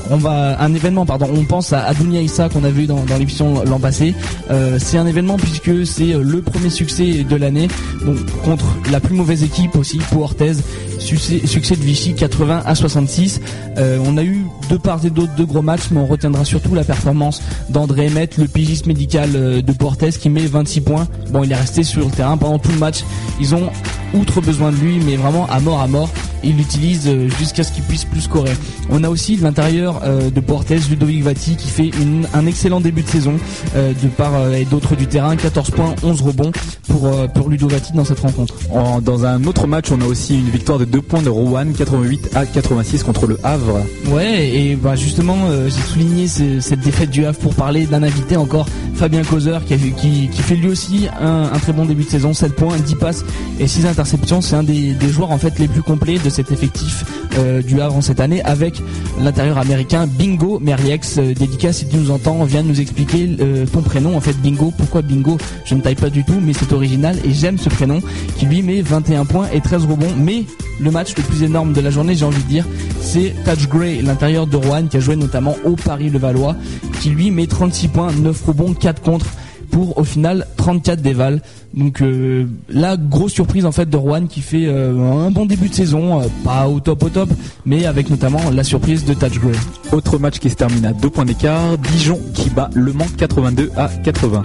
un événement. On pense à Adounia Issa qu'on a vu dans l'émission l'an passé. C'est un événement puisque c'est le premier succès de l'année, donc contre la plus mauvaise équipe aussi, pour Orthez. Succès de Vichy 80-66. On a eu de part et d'autre de gros matchs, mais on retiendra surtout la performance d'André Emmet, le pigiste médical de Portez, qui met 26 points. Bon, il est resté sur le terrain pendant tout le match. Ils ont outre besoin de lui, mais vraiment à mort. Il l'utilise jusqu'à ce qu'il puisse plus scorer. On a aussi de l'intérieur de Portez, Ludovic Vati, qui fait un excellent début de saison de part et d'autre du terrain. 14 points, 11 rebonds pour Ludo Vati dans cette rencontre. Dans un autre match, on a aussi une victoire de 2 points de Rouen, 88-86 contre le Havre. Ouais, et bah justement, j'ai souligné cette défaite du Havre pour parler d'un invité encore, Fabien Causeur, qui fait lui aussi un très bon début de saison. 7 points, 10 passes et 6 interceptions. C'est un des joueurs en fait les plus complets de cet effectif du Havre en cette année, avec l'intérieur américain Bingo Meriex. Dédicace, si tu nous entends, viens de nous expliquer ton prénom en fait. Bingo, pourquoi Bingo? Je ne taille pas du tout, mais c'est original et j'aime ce prénom, qui lui met 21 points et 13 rebonds. Mais le match le plus énorme de la journée, j'ai envie de dire, c'est Taj Gray, l'intérieur de Roanne, qui a joué notamment au Paris-Levallois, qui lui met 36 points, 9 rebonds, 4 contre, pour au final 34 déval. Donc la grosse surprise en fait de Rouen, qui fait un bon début de saison, pas au top, mais avec notamment la surprise de Taj Gray. Autre match qui se termine à 2 points d'écart, Dijon qui bat Le Mans 82-80.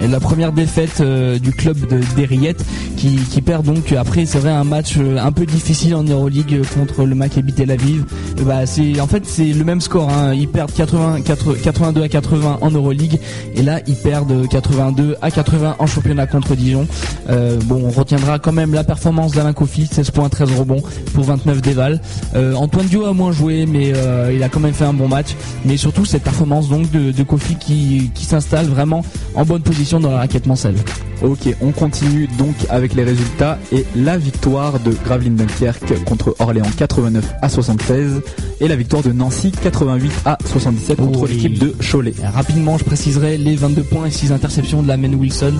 Et la première défaite du club d'Hériette qui perd donc après, c'est vrai, un match un peu difficile en Euroleague contre le Maccabi Tel Aviv. C'est le même score, hein. Ils perdent 82-80 en Euroleague, et là ils perdent 82-80 en championnat contre Dijon. On retiendra quand même la performance d'Alain Kofi, 16 points, 13 rebonds pour 29 déval. Antoine Dio a moins joué, mais il a quand même fait un bon match. Mais surtout cette performance donc de Kofi qui s'installe vraiment en bonne position dans la raquette mancelle. Ok, on continue donc avec les résultats et la victoire de Gravelines Dunkerque contre Orléans 89-76 et la victoire de Nancy 88-77 contre l'équipe de Cholet. Rapidement, je préciserai les 22 points et 6 interceptions de la Maine Wilson.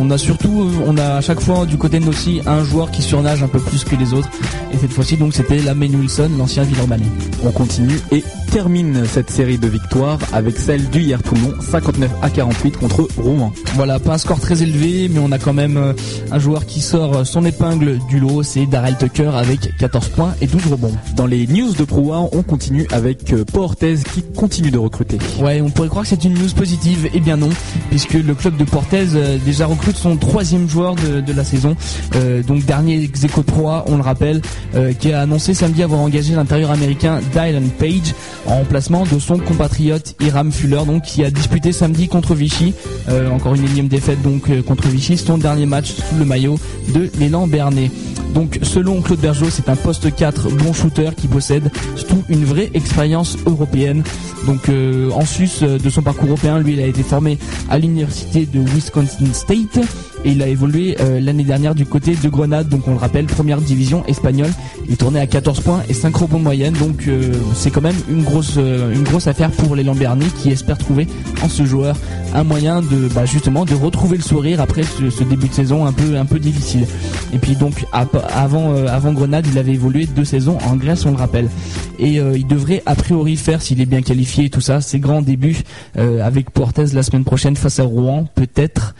On a à chaque fois du côté de Nancy un joueur qui surnage un peu plus que les autres, et cette fois-ci donc c'était la Maine Wilson, l'ancien Villeurbanais. On continue et termine cette série de victoires avec celle du hier Toulon 59-48 contre Rouen. Voilà, pas un score très élevé, mais on a quand même un joueur qui sort son épingle du lot, c'est Darrell Tucker avec 14 points et 12 rebonds. Dans les news de Pro 1, on continue avec Portez qui continue de recruter. Ouais, on pourrait croire que c'est une news positive, et bien non, puisque le club de Portez déjà recrute son 3e joueur de la saison, donc dernier ex-aequo de Pro 1, on le rappelle, qui a annoncé samedi avoir engagé l'intérieur américain Dylan Page en remplacement de son compatriote Hiram Fuller, donc qui a disputé samedi contre Vichy, encore une défaite donc contre Vichy, son dernier match sous le maillot de l'Élan Béarnais. Donc selon Claude Bergeau, c'est un poste 4 bon shooter qui possède surtout une vraie expérience européenne. Donc en sus de son parcours européen, lui il a été formé à l'université de Wisconsin State et il a évolué l'année dernière du côté de Grenade, donc on le rappelle, première division espagnole. Il tournait à 14 points et 5 rebonds moyenne, donc c'est quand même une grosse affaire pour l'Élan Béarnais, qui espère trouver en ce joueur un moyen de retrouver le sourire après ce début de saison un peu difficile. Et puis donc avant Grenade, il avait évolué 2 saisons en Grèce, on le rappelle, et il devrait a priori faire, s'il est bien qualifié et tout ça, ses grands débuts avec Portez la semaine prochaine face à Rouen, peut-être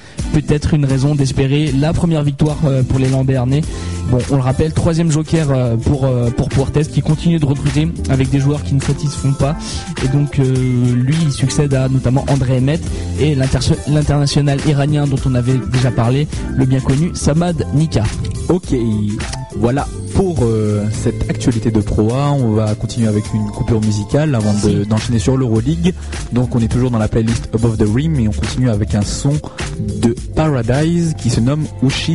une raison d'espérer la première victoire pour les Lambernais. Bon, on le rappelle, 3e joker pour Portez, qui continue de recruter avec des joueurs qui ne satisfont pas, et donc lui il succède à notamment André Emmett et l'international iranien dont on avait déjà parlé, le bien connu Samad Nika. Ok, voilà pour cette actualité de Pro A. On va continuer avec une coupure musicale avant d'enchaîner sur l'Euroleague. Donc on est toujours dans la playlist Above the Rim et on continue avec un son de Paradise qui se nomme Witches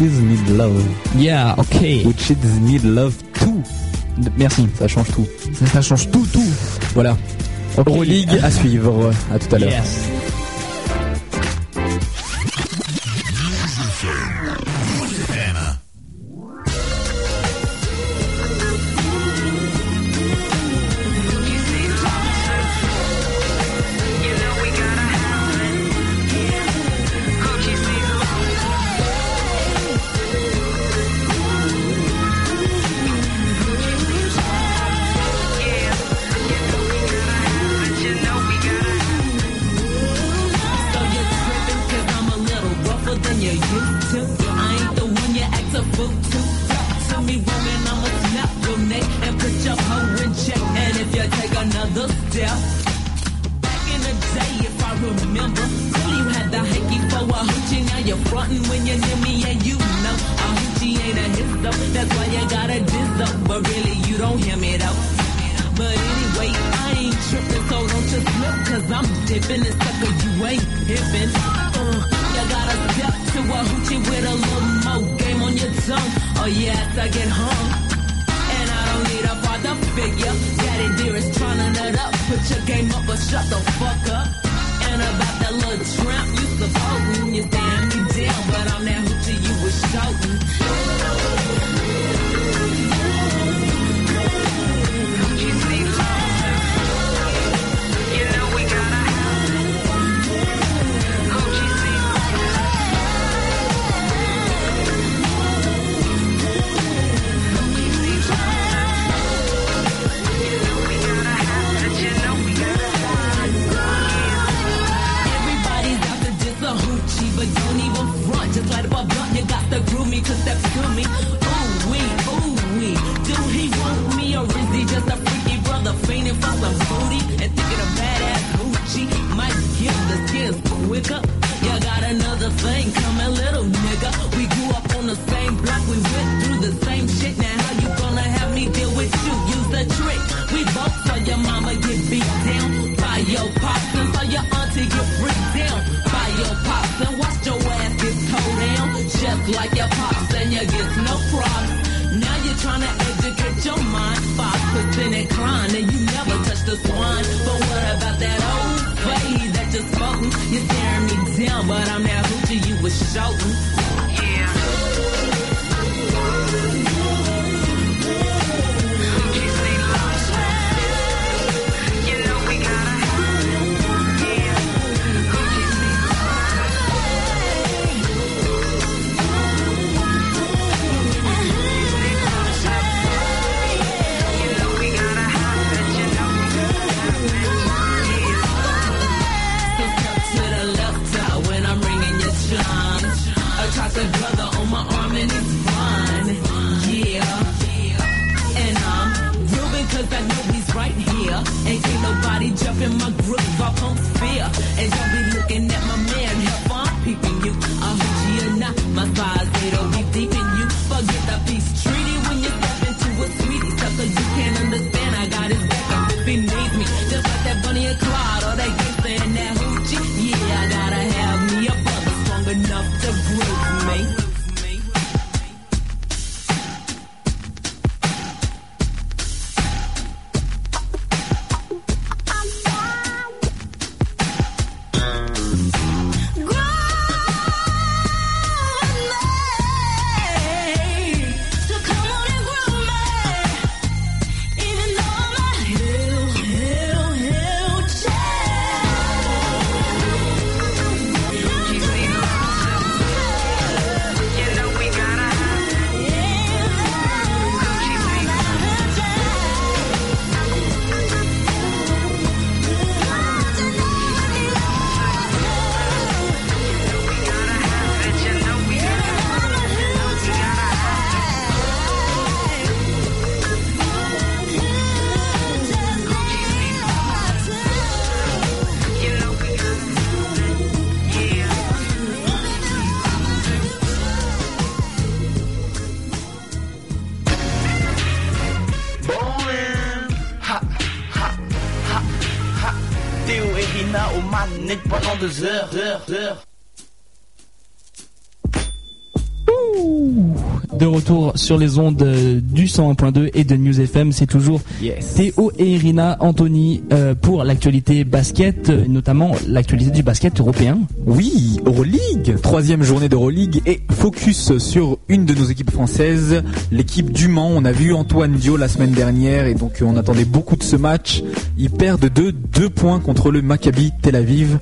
Need Love. Yeah, ok. Witches Need Love Too. Merci, ça change tout. Ça change tout. Voilà. Okay. Euroleague à suivre. À tout à l'heure. Yes. up, but really you don't hear me though. But anyway, I ain't tripping, so don't just slip, cause I'm dipping and sucker, you ain't dipping. You gotta step to a hoochie with a little more game on your tongue, or yes, I get hung. And I don't need a father figure, daddy dearest tryna nut up, put your game up or shut the fuck up. And about that little tramp, you supportin', you're saying me down, but I'm that hoochie you was shoutin'. Just light up a blunt, you got to groove me, cause that's to me. Ooh wee, do he want me or is he just a freaky brother fiending for some booty and thinking a badass hoochie might give the skills quicker? You got another thing coming, little nigga. We grew up on the same block, we went through the same shit. Now how you gonna have me deal with you? Use the trick. We both saw your mama get beat down by your pops and saw your auntie get freaked down by your pops and watched your ass get towed down just like your pops, and you get no props. Now you're trying to educate your mind, 5% incline, and you never touch the swine. But what about that old baby that you're smoking? You're staring me down, but I'm that hoochie you was shouting. Yeah. The brother on my arm and it's fine, yeah. And I'm grooving cause I know he's right here. And can't nobody jump in my groove, I pump fear. And y'all be looking at my man, help I'm peeping you. A hoochie or not, my thighs, they don't be deep in you. Forget the peace treaty when you step into a sweetie sucker. You can't understand, I got his back up if he needs me. Just like that Bunny and Clyde or that gangsta and that hoochie. Yeah, I gotta have me a brother strong enough to groove. De retour sur les ondes du 101.2 et de News FM, c'est toujours yes. Théo et Irina Anthony pour l'actualité basket, notamment l'actualité du basket européen. Oui, Euroleague, 3e journée d'Euroleague et focus sur une de nos équipes françaises, l'équipe du Mans. On a vu Antoine Dio la semaine dernière et donc on attendait beaucoup de ce match. Ils perdent de 2 points contre le Maccabi Tel Aviv.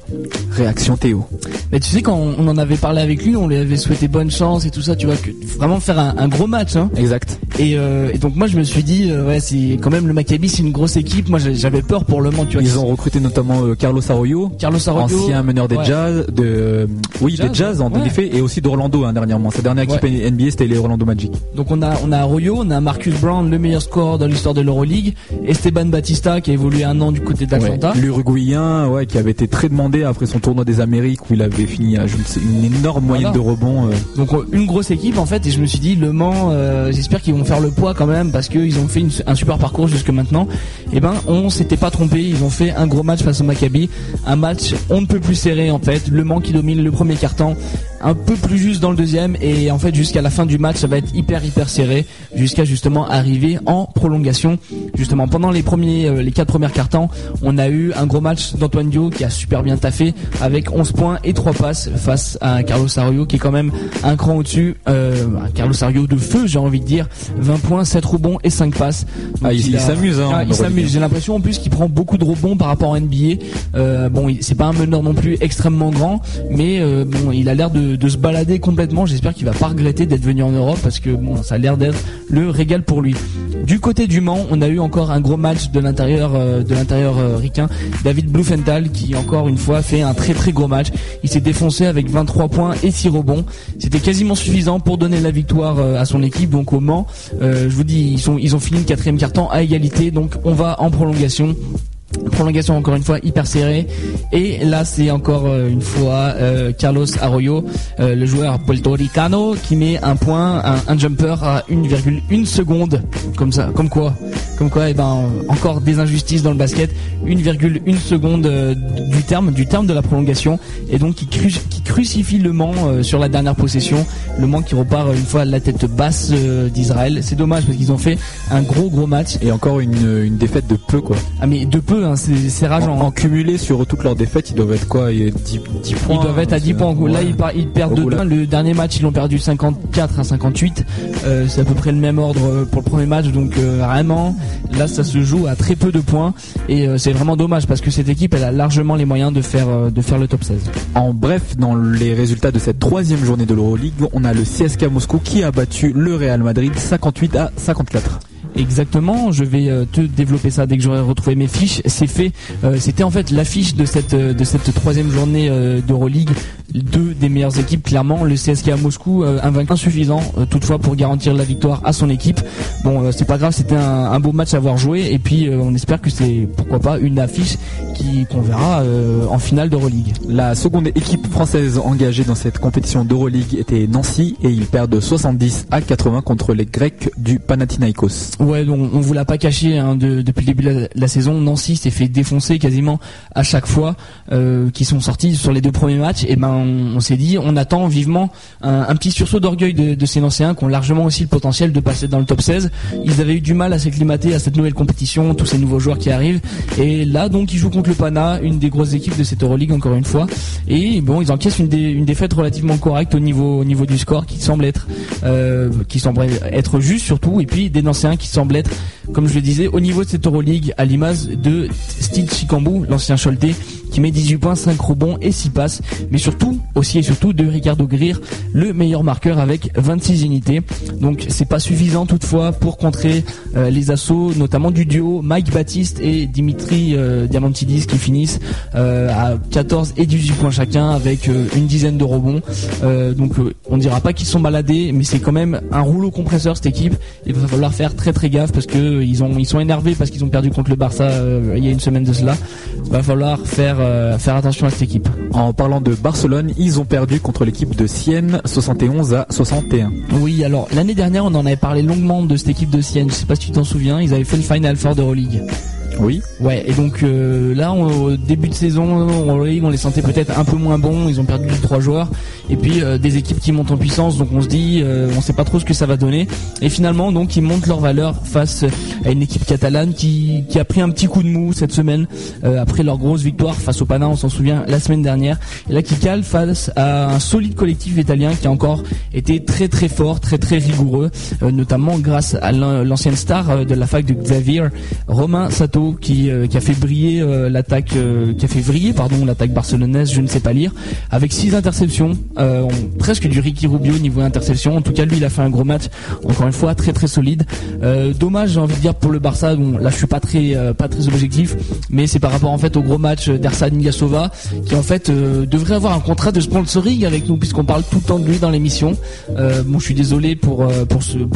Réaction Théo. Mais tu sais, quand on en avait parlé avec lui, on lui avait souhaité bonne chance et tout ça, tu vois, que vraiment faire un gros match, hein. Exact. Et donc moi je me suis dit ouais, c'est quand même le Maccabi, c'est une grosse équipe. Moi j'avais peur pour le Mans, tu vois. Ils ont recruté notamment Carlos Arroyo, ancien meneur des Jazz, des Jazz en effet, et aussi d'Orlando dernièrement. Sa dernière équipe NBA, c'était les Orlando Magic. Donc on a Arroyo, on a Marcus Brown, le meilleur scoreur de l'histoire de l'Euroleague, Esteban Batista qui a évolué un an du côté d'Atlanta, l'Uruguayen qui avait été très demandé après son tournoi des Amériques où il avait fini à une énorme moyenne de rebonds. Donc une grosse équipe en fait, et je me suis dit le Mans, j'espère qu'ils vont faire faire le poids quand même, parce qu'ils ont fait un super parcours jusque maintenant. Et ben on s'était pas trompé, ils ont fait un gros match face au Maccabi, un match on ne peut plus serré en fait, Le Mans qui domine le premier quart-temps, un peu plus juste dans le deuxième, et en fait jusqu'à la fin du match ça va être hyper serré, jusqu'à justement arriver en prolongation. Justement pendant les 4 premiers quart-temps, on a eu un gros match d'Antoine Dio qui a super bien taffé avec 11 points et 3 passes face à Carlos Arroyo qui est quand même un cran au-dessus, Carlos Arroyo de feu j'ai envie de dire, 20 points, 7 rebonds et 5 passes. Il s'amuse hein, il s'amuse, j'ai l'impression en plus qu'il prend beaucoup de rebonds par rapport à NBA. C'est pas un meneur non plus extrêmement grand, mais il a l'air de se balader complètement. J'espère qu'il va pas regretter d'être venu en Europe, parce que ça a l'air d'être le régal pour lui. Du côté du Mans, on a eu encore un gros match de l'intérieur ricain, David Bluefenthal qui encore une fois fait un très gros match. Il s'est défoncé avec 23 points et 6 rebonds. C'était quasiment suffisant pour donner la victoire à son équipe, donc au Mans. Je vous dis, ils ont fini le quatrième quart-temps à égalité, donc on va en prolongation. Prolongation encore une fois hyper serrée, et là c'est encore une fois Carlos Arroyo, le joueur puertoricano, qui met un point, un jumper à 1,1 seconde, comme ça, comme quoi et ben encore des injustices dans le basket, 1,1 seconde du terme de la prolongation, et donc qui crucifie Le Mans sur la dernière possession. Le Mans qui repart une fois à la tête basse d'Israël. C'est dommage parce qu'ils ont fait un gros match, et encore une défaite de peu quoi. Ah mais de peu hein, c'est rageant. En cumulé sur toutes leurs défaites, ils doivent être quoi, 10 points. Ils doivent être à 10 points. Ouais. Là ils perdent 2 points. Le dernier match ils l'ont perdu 54 à 58. C'est à peu près le même ordre pour le premier match, donc vraiment là ça se joue à très peu de points, et c'est vraiment dommage parce que cette équipe elle a largement les moyens de faire le top 16. En bref, dans les résultats de cette troisième journée de l'Euroleague, on a le CSKA Moscou qui a battu le Real Madrid 58 à 54. Exactement, je vais te développer ça dès que j'aurai retrouvé mes fiches. C'est fait, c'était en fait l'affiche de cette troisième journée d'Euroleague. Deux des meilleures équipes, clairement. Le CSKA Moscou, insuffisant toutefois pour garantir la victoire à son équipe. Bon, c'est pas grave, c'était un beau match à avoir joué, et puis on espère que c'est, pourquoi pas, une affiche qu'on verra en finale d'Euroleague. La seconde équipe française engagée dans cette compétition d'Euroleague était Nancy, et ils perdent 70 à 80 contre les Grecs du Panathinaikos. Ouais, donc on vous l'a pas caché hein, depuis le début de la saison. Nancy s'est fait défoncer quasiment à chaque fois qu'ils sont sortis sur les deux premiers matchs. Et ben on s'est dit, on attend vivement un petit sursaut d'orgueil de ces Nancéens qui ont largement aussi le potentiel de passer dans le top 16. Ils avaient eu du mal à s'acclimater à cette nouvelle compétition, tous ces nouveaux joueurs qui arrivent. Et là donc ils jouent contre le Pana, une des grosses équipes de cette Euroleague encore une fois. Et bon, ils encaissent une défaite relativement correcte au niveau du score qui semble être juste surtout. Et puis des Nancéens qui semble être, comme je le disais, au niveau de cette Euroleague, à l'image de Steve Chikambu, l'ancien Choletais, qui met 18 points, 5 rebonds et 6 passes, mais surtout de Ricardo Greer, le meilleur marqueur avec 26 unités. Donc c'est pas suffisant toutefois pour contrer les assauts, notamment du duo Mike Baptiste et Dimitri Diamantidis, qui finissent à 14 et 18 points chacun avec une dizaine de rebonds. Donc on dira pas qu'ils sont baladés, mais c'est quand même un rouleau compresseur cette équipe. Il va falloir faire très gaffe parce que ils sont énervés parce qu'ils ont perdu contre le Barça il y a une semaine de cela. Va falloir faire attention à cette équipe. En parlant de Barcelone, ils ont perdu contre l'équipe de Sienne 71 à 61. Oui, alors l'année dernière, on en avait parlé longuement de cette équipe de Sienne. Je sais pas si tu t'en souviens, ils avaient fait le Final Four d'Euroleague. Oui. Ouais, et donc là au début de saison on les sentait peut-être un peu moins bons, ils ont perdu 3 joueurs, et puis des équipes qui montent en puissance, donc on se dit on sait pas trop ce que ça va donner, et finalement donc ils montent leur valeur face à une équipe catalane qui a pris un petit coup de mou cette semaine après leur grosse victoire face au Pana, on s'en souvient, la semaine dernière, et là qui cale face à un solide collectif italien qui a encore été très fort, très rigoureux, notamment grâce à l'ancienne star de la fac de Xavier, Romain Sato, qui a fait briller l'attaque, qui a fait vriller pardon l'attaque barcelonaise, je ne sais pas lire, avec 6 interceptions, presque du Ricky Rubio niveau interception. En tout cas lui il a fait un gros match, encore une fois très solide. Dommage j'ai envie de dire pour le Barça, bon là je suis pas très objectif, mais c'est par rapport en fait au gros match d'Ersan Ilyasova, qui en fait devrait avoir un contrat de sponsoring avec nous puisqu'on parle tout le temps de lui dans l'émission. Bon je suis désolé pour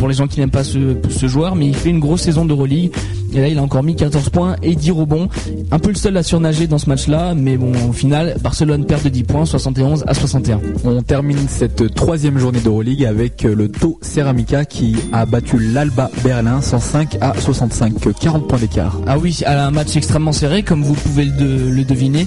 les gens qui n'aiment pas ce joueur, mais il fait une grosse saison d'Euroleague. Et là, il a encore mis 14 points et 10 rebonds. Un peu le seul à surnager dans ce match-là, mais bon, au final, Barcelone perd de 10 points, 71 à 61. On termine cette troisième journée d'Euroleague avec le Tau Ceramica qui a battu l'Alba Berlin 105 à 65, 40 points d'écart. Ah oui, un match extrêmement serré, comme vous pouvez le deviner.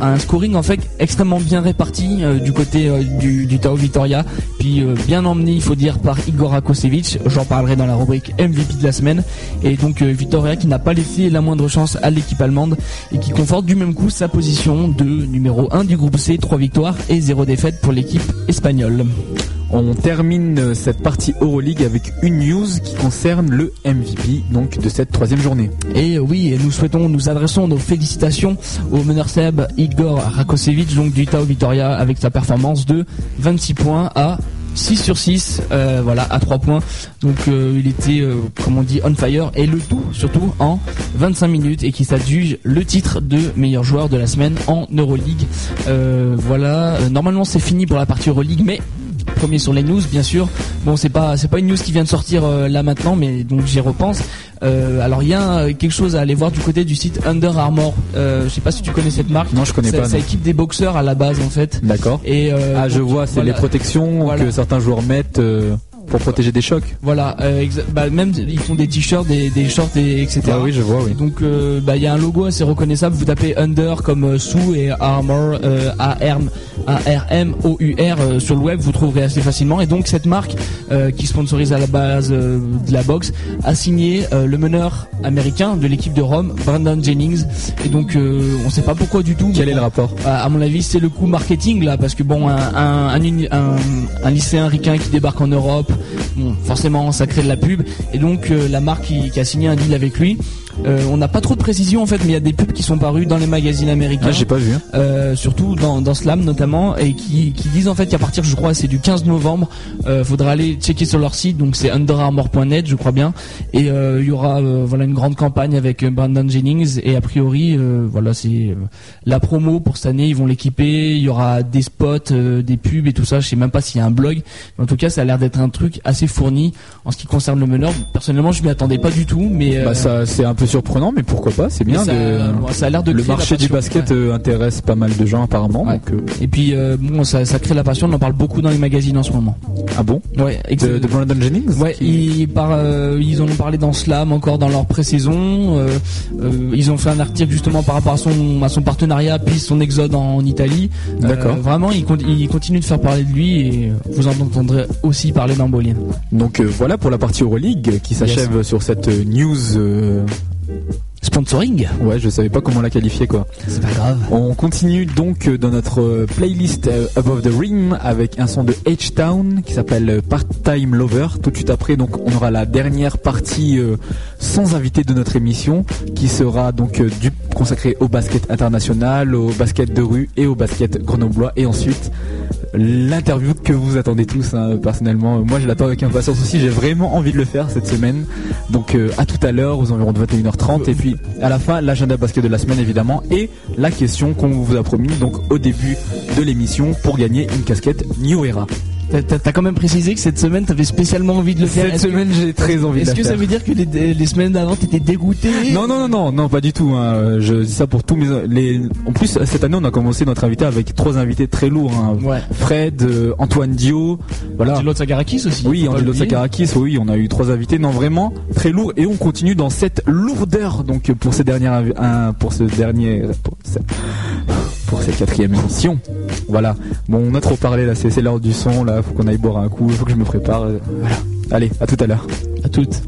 Un scoring en fait extrêmement bien réparti du côté du Tau Vitoria, puis bien emmené, il faut dire, par Igor Rakosevic. J'en parlerai dans la rubrique MVP de la semaine. Et donc Vitoria qui n'a pas laissé la moindre chance à l'équipe allemande et qui conforte du même coup sa position de numéro 1 du groupe C, 3 victoires et 0 défaite pour l'équipe espagnole. On termine cette partie Euroleague avec une news qui concerne le MVP donc de cette troisième journée. Et oui, et nous adressons nos félicitations au meneur serbe Igor Rakosevic donc du Tau Vitoria avec sa performance de 26 points à 6/6, voilà, à 3 points. Donc il était, comme on dit, on fire, et le tout surtout en 25 minutes et qui s'adjuge le titre de meilleur joueur de la semaine en Euroleague. Voilà, normalement c'est fini pour la partie Euroleague, mais premier sur les news, bien sûr. Bon, c'est pas une news qui vient de sortir là maintenant, mais donc j'y repense. Alors il y a quelque chose à aller voir du côté du site Under Armour. Je sais pas si tu connais cette marque. Non, je connais pas. C'est l'équipe des boxeurs à la base en fait. D'accord. Et je vois, c'est voilà, les protections que certains joueurs mettent. Pour protéger des chocs. Voilà, même ils font des t-shirts, des shorts, etc. Ah oui, je vois, oui. Donc il y a un logo assez reconnaissable. Vous tapez Under comme sous et Armour, ARMOUR sur le web, vous trouverez assez facilement. Et donc cette marque qui sponsorise à la base de la boxe a signé le meneur américain de l'équipe de Rome, Brandon Jennings. Et donc on sait pas pourquoi du tout. Quel est le rapport ? À mon avis, c'est le coup marketing là, parce que bon, un lycéen ricain qui débarque en Europe. Bon, forcément ça crée de la pub et donc la marque qui a signé un deal avec lui. On n'a pas trop de précision en fait, mais il y a des pubs qui sont parues dans les magazines américains. Ah, j'ai pas vu. Surtout dans Slam notamment, et qui disent en fait qu'à partir, je crois, c'est du 15 novembre, faudra aller checker sur leur site, donc c'est underarmour.net, je crois bien. Et il y aura voilà une grande campagne avec Brandon Jennings et a priori voilà c'est la promo pour cette année, ils vont l'équiper, il y aura des spots, des pubs et tout ça. Je sais même pas s'il y a un blog. En tout cas, ça a l'air d'être un truc assez fourni en ce qui concerne le meneur. Personnellement, je m'y attendais pas du tout, mais ça c'est un peu surprenant, mais pourquoi pas, c'est bien. Ça, ça a l'air de créer. Le marché du basket intéresse pas mal de gens apparemment. Ouais. Donc, et puis bon, ça crée la passion. On en parle beaucoup dans les magazines en ce moment. Ah bon ? Ouais. De Brandon Jennings. Ouais. Ils en ont parlé dans Slam encore dans leur pré-saison. Ils ont fait un article justement par rapport à son partenariat puis son exode en Italie. D'accord. Vraiment, il continue de faire parler de lui et vous en entendrez aussi parler dans Bolin. Donc voilà pour la partie Euroleague qui s'achève sur cette news. Sponsoring ? Ouais, je savais pas comment la qualifier quoi. C'est pas grave. On continue donc dans notre playlist Above the Rim avec un son de H-Town qui s'appelle Part-Time Lover. Tout de suite après, donc on aura la dernière partie sans invité de notre émission qui sera donc consacrée au basket international, au basket de rue et au basket grenoblois, et ensuite l'interview que vous attendez tous hein, personnellement. Moi je l'attends avec impatience aussi, j'ai vraiment envie de le faire cette semaine. Donc à tout à l'heure aux environs de 21h30, et puis à la fin l'agenda basket de la semaine évidemment, et la question qu'on vous a promis donc au début de l'émission pour gagner une casquette New Era. T'as quand même précisé que cette semaine t'avais spécialement envie de le faire. Cette semaine j'ai très envie de le faire. Est-ce que ça veut dire que les semaines d'avant t'étais dégoûté ? Non, pas du tout hein. Je dis ça pour tous les... En plus cette année on a commencé notre invité avec 3 invités très lourds hein. Ouais. Fred, Antoine Dio, voilà. Angelo Tsagarakis aussi. Oui, Angelo Tsagarakis, oui, on a eu 3 invités non vraiment très lourds, et on continue dans cette lourdeur donc pour cette 4e émission. Voilà. Bon, on a trop parlé là, c'est l'heure du son là, faut qu'on aille boire un coup, faut que je me prépare. Voilà. Allez, à tout à l'heure. À toutes.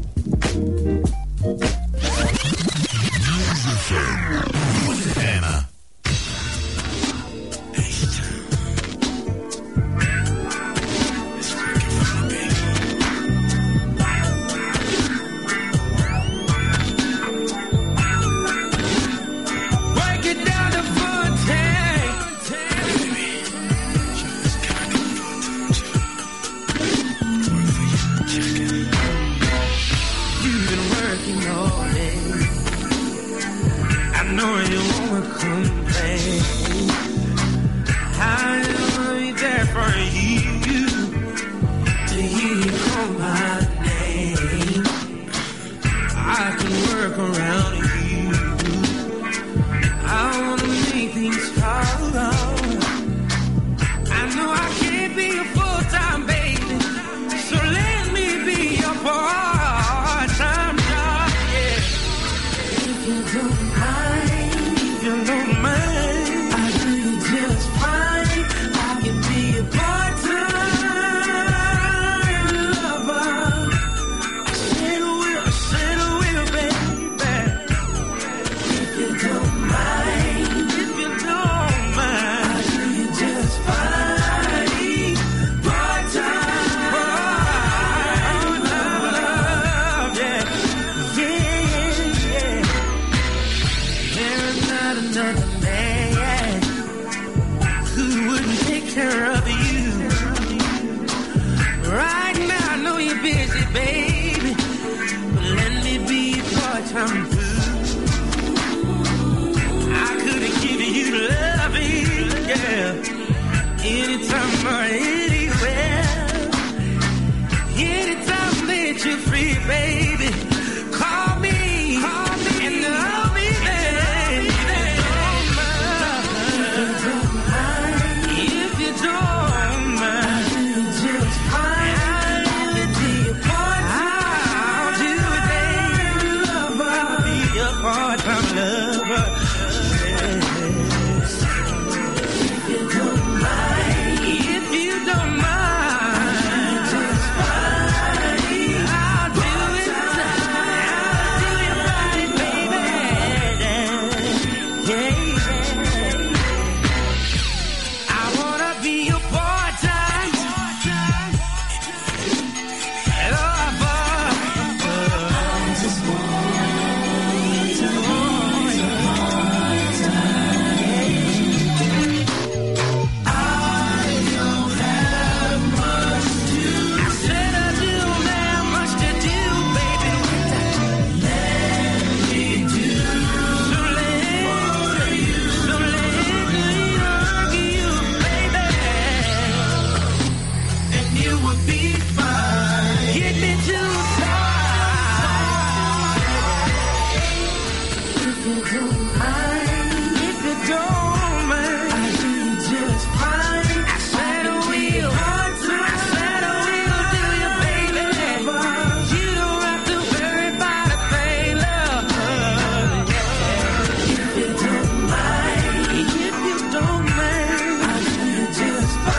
work around you. I wanna make things hard. I know I can't be a full-time baby, so let me be your part-time job. Yeah. If you don't mind, if you don't mind, I do you just fine. I can be a part-time lover. I said I will, baby. If you don't mind, if you don't mind, I do you just fine. Part-time lover. Yeah, yeah, yeah. There is not another man who wouldn't take care of you. Right now, I know you're busy, baby, but let me be your part-time boo. I could've given you loving, yeah, anytime or anywhere. Anytime that you're free, baby, call me, and I'll be there. If you don't mind, I do you just fine. I can be your part-time lover. I can be your part-time lover. If you don't mind, if you don't mind, I'll do it. I'll do it right, baby. Yeah. I wanna be your part-time lover. I said I don't have much to do, baby. Get me to the side. If you don't mind, if you don't mind, I do just fine. I said I will. I said I will do you, baby. You don't have to worry about a thing, love. If you don't mind, if you don't mind, I do just fine.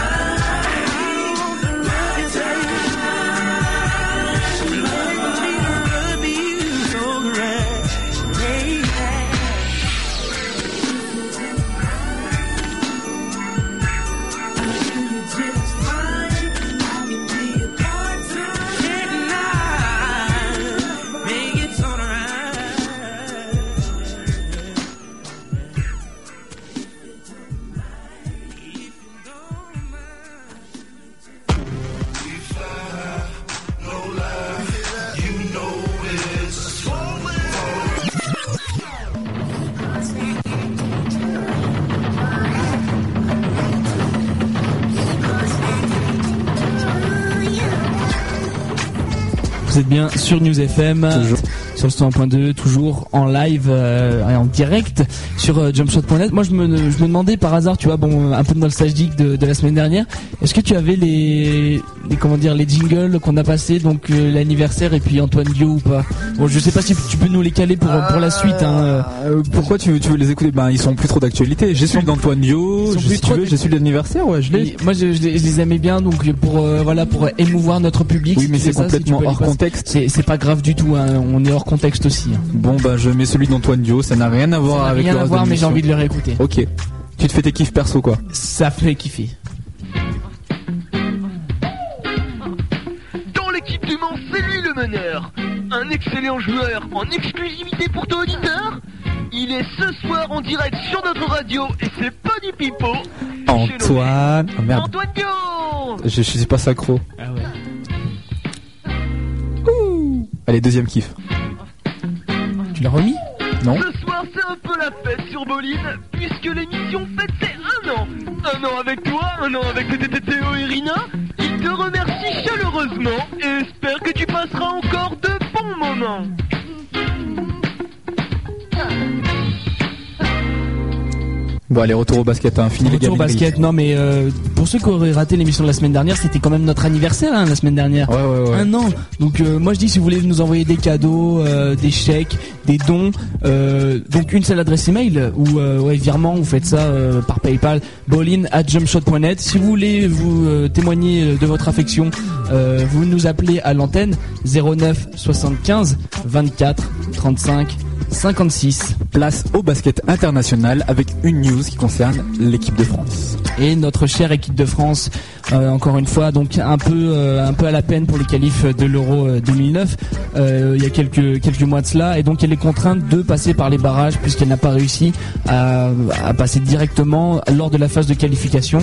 Vous êtes bien sur News FM, toujours sur le 101.2, toujours en live et en direct sur Jumpshot.net. Moi, je me demandais par hasard, tu vois, bon, un peu de nostalgique de la semaine dernière. Est-ce que tu avais les jingles qu'on a passés, donc l'anniversaire et puis Antoine Dio ou pas? Bon, je sais pas si tu peux nous les caler pour la suite. Hein. Pourquoi tu veux les écouter? Ben, ils sont plus trop d'actualité. J'ai celui d'Antoine Dio, j'ai celui de l'anniversaire, ouais. Moi, je les aimais bien, donc pour émouvoir notre public. Oui, mais c'est complètement hors contexte. C'est pas grave du tout. Hein. On est hors contexte aussi. Hein. Bon, bah, je mets celui d'Antoine Dio. Ça n'a rien à voir avec le reste de l'émission. Mais j'ai envie de le réécouter. Ok. Tu te fais tes kiffs perso, quoi. Ça fait kiffer. Dans l'équipe du Mans, c'est lui le meneur. Un excellent joueur en exclusivité pour ton auditeur. Il est ce soir en direct sur notre radio et c'est pas du pipeau. Antoine. Oh, merde. Antoine Dio. Je suis pas sacro. Ah ouais. Ouh. Allez, deuxième kiff. Tu l'as remis? Non. Ce soir, c'est un peu la fête sur Bolline, puisque l'émission fête c'est 1 an. 1 an avec toi, 1 an avec Théo et Rina. Ils te remercient chaleureusement et espèrent que tu passeras encore de bons moments. Bon, allez, retour au basket, hein. Fini les gars. Retour au basket, non, mais pour ceux qui auraient raté l'émission de la semaine dernière, c'était quand même notre anniversaire, hein, la semaine dernière. Ouais. 1 an. Donc, moi je dis, si vous voulez nous envoyer des cadeaux, des chèques, des dons, donc une seule adresse email ou virement, vous faites ça par PayPal, bolin@jumpshot.net. Si vous voulez vous témoigner de votre affection, vous nous appelez à l'antenne 09 75 24 35 56. Place au basket international avec une news qui concerne l'équipe de France. Et notre chère équipe de France, encore une fois, donc un peu à la peine pour les qualifs de l'Euro 2009, il y a quelques mois de cela, et donc elle est contrainte de passer par les barrages puisqu'elle n'a pas réussi à passer directement lors de la phase de qualification.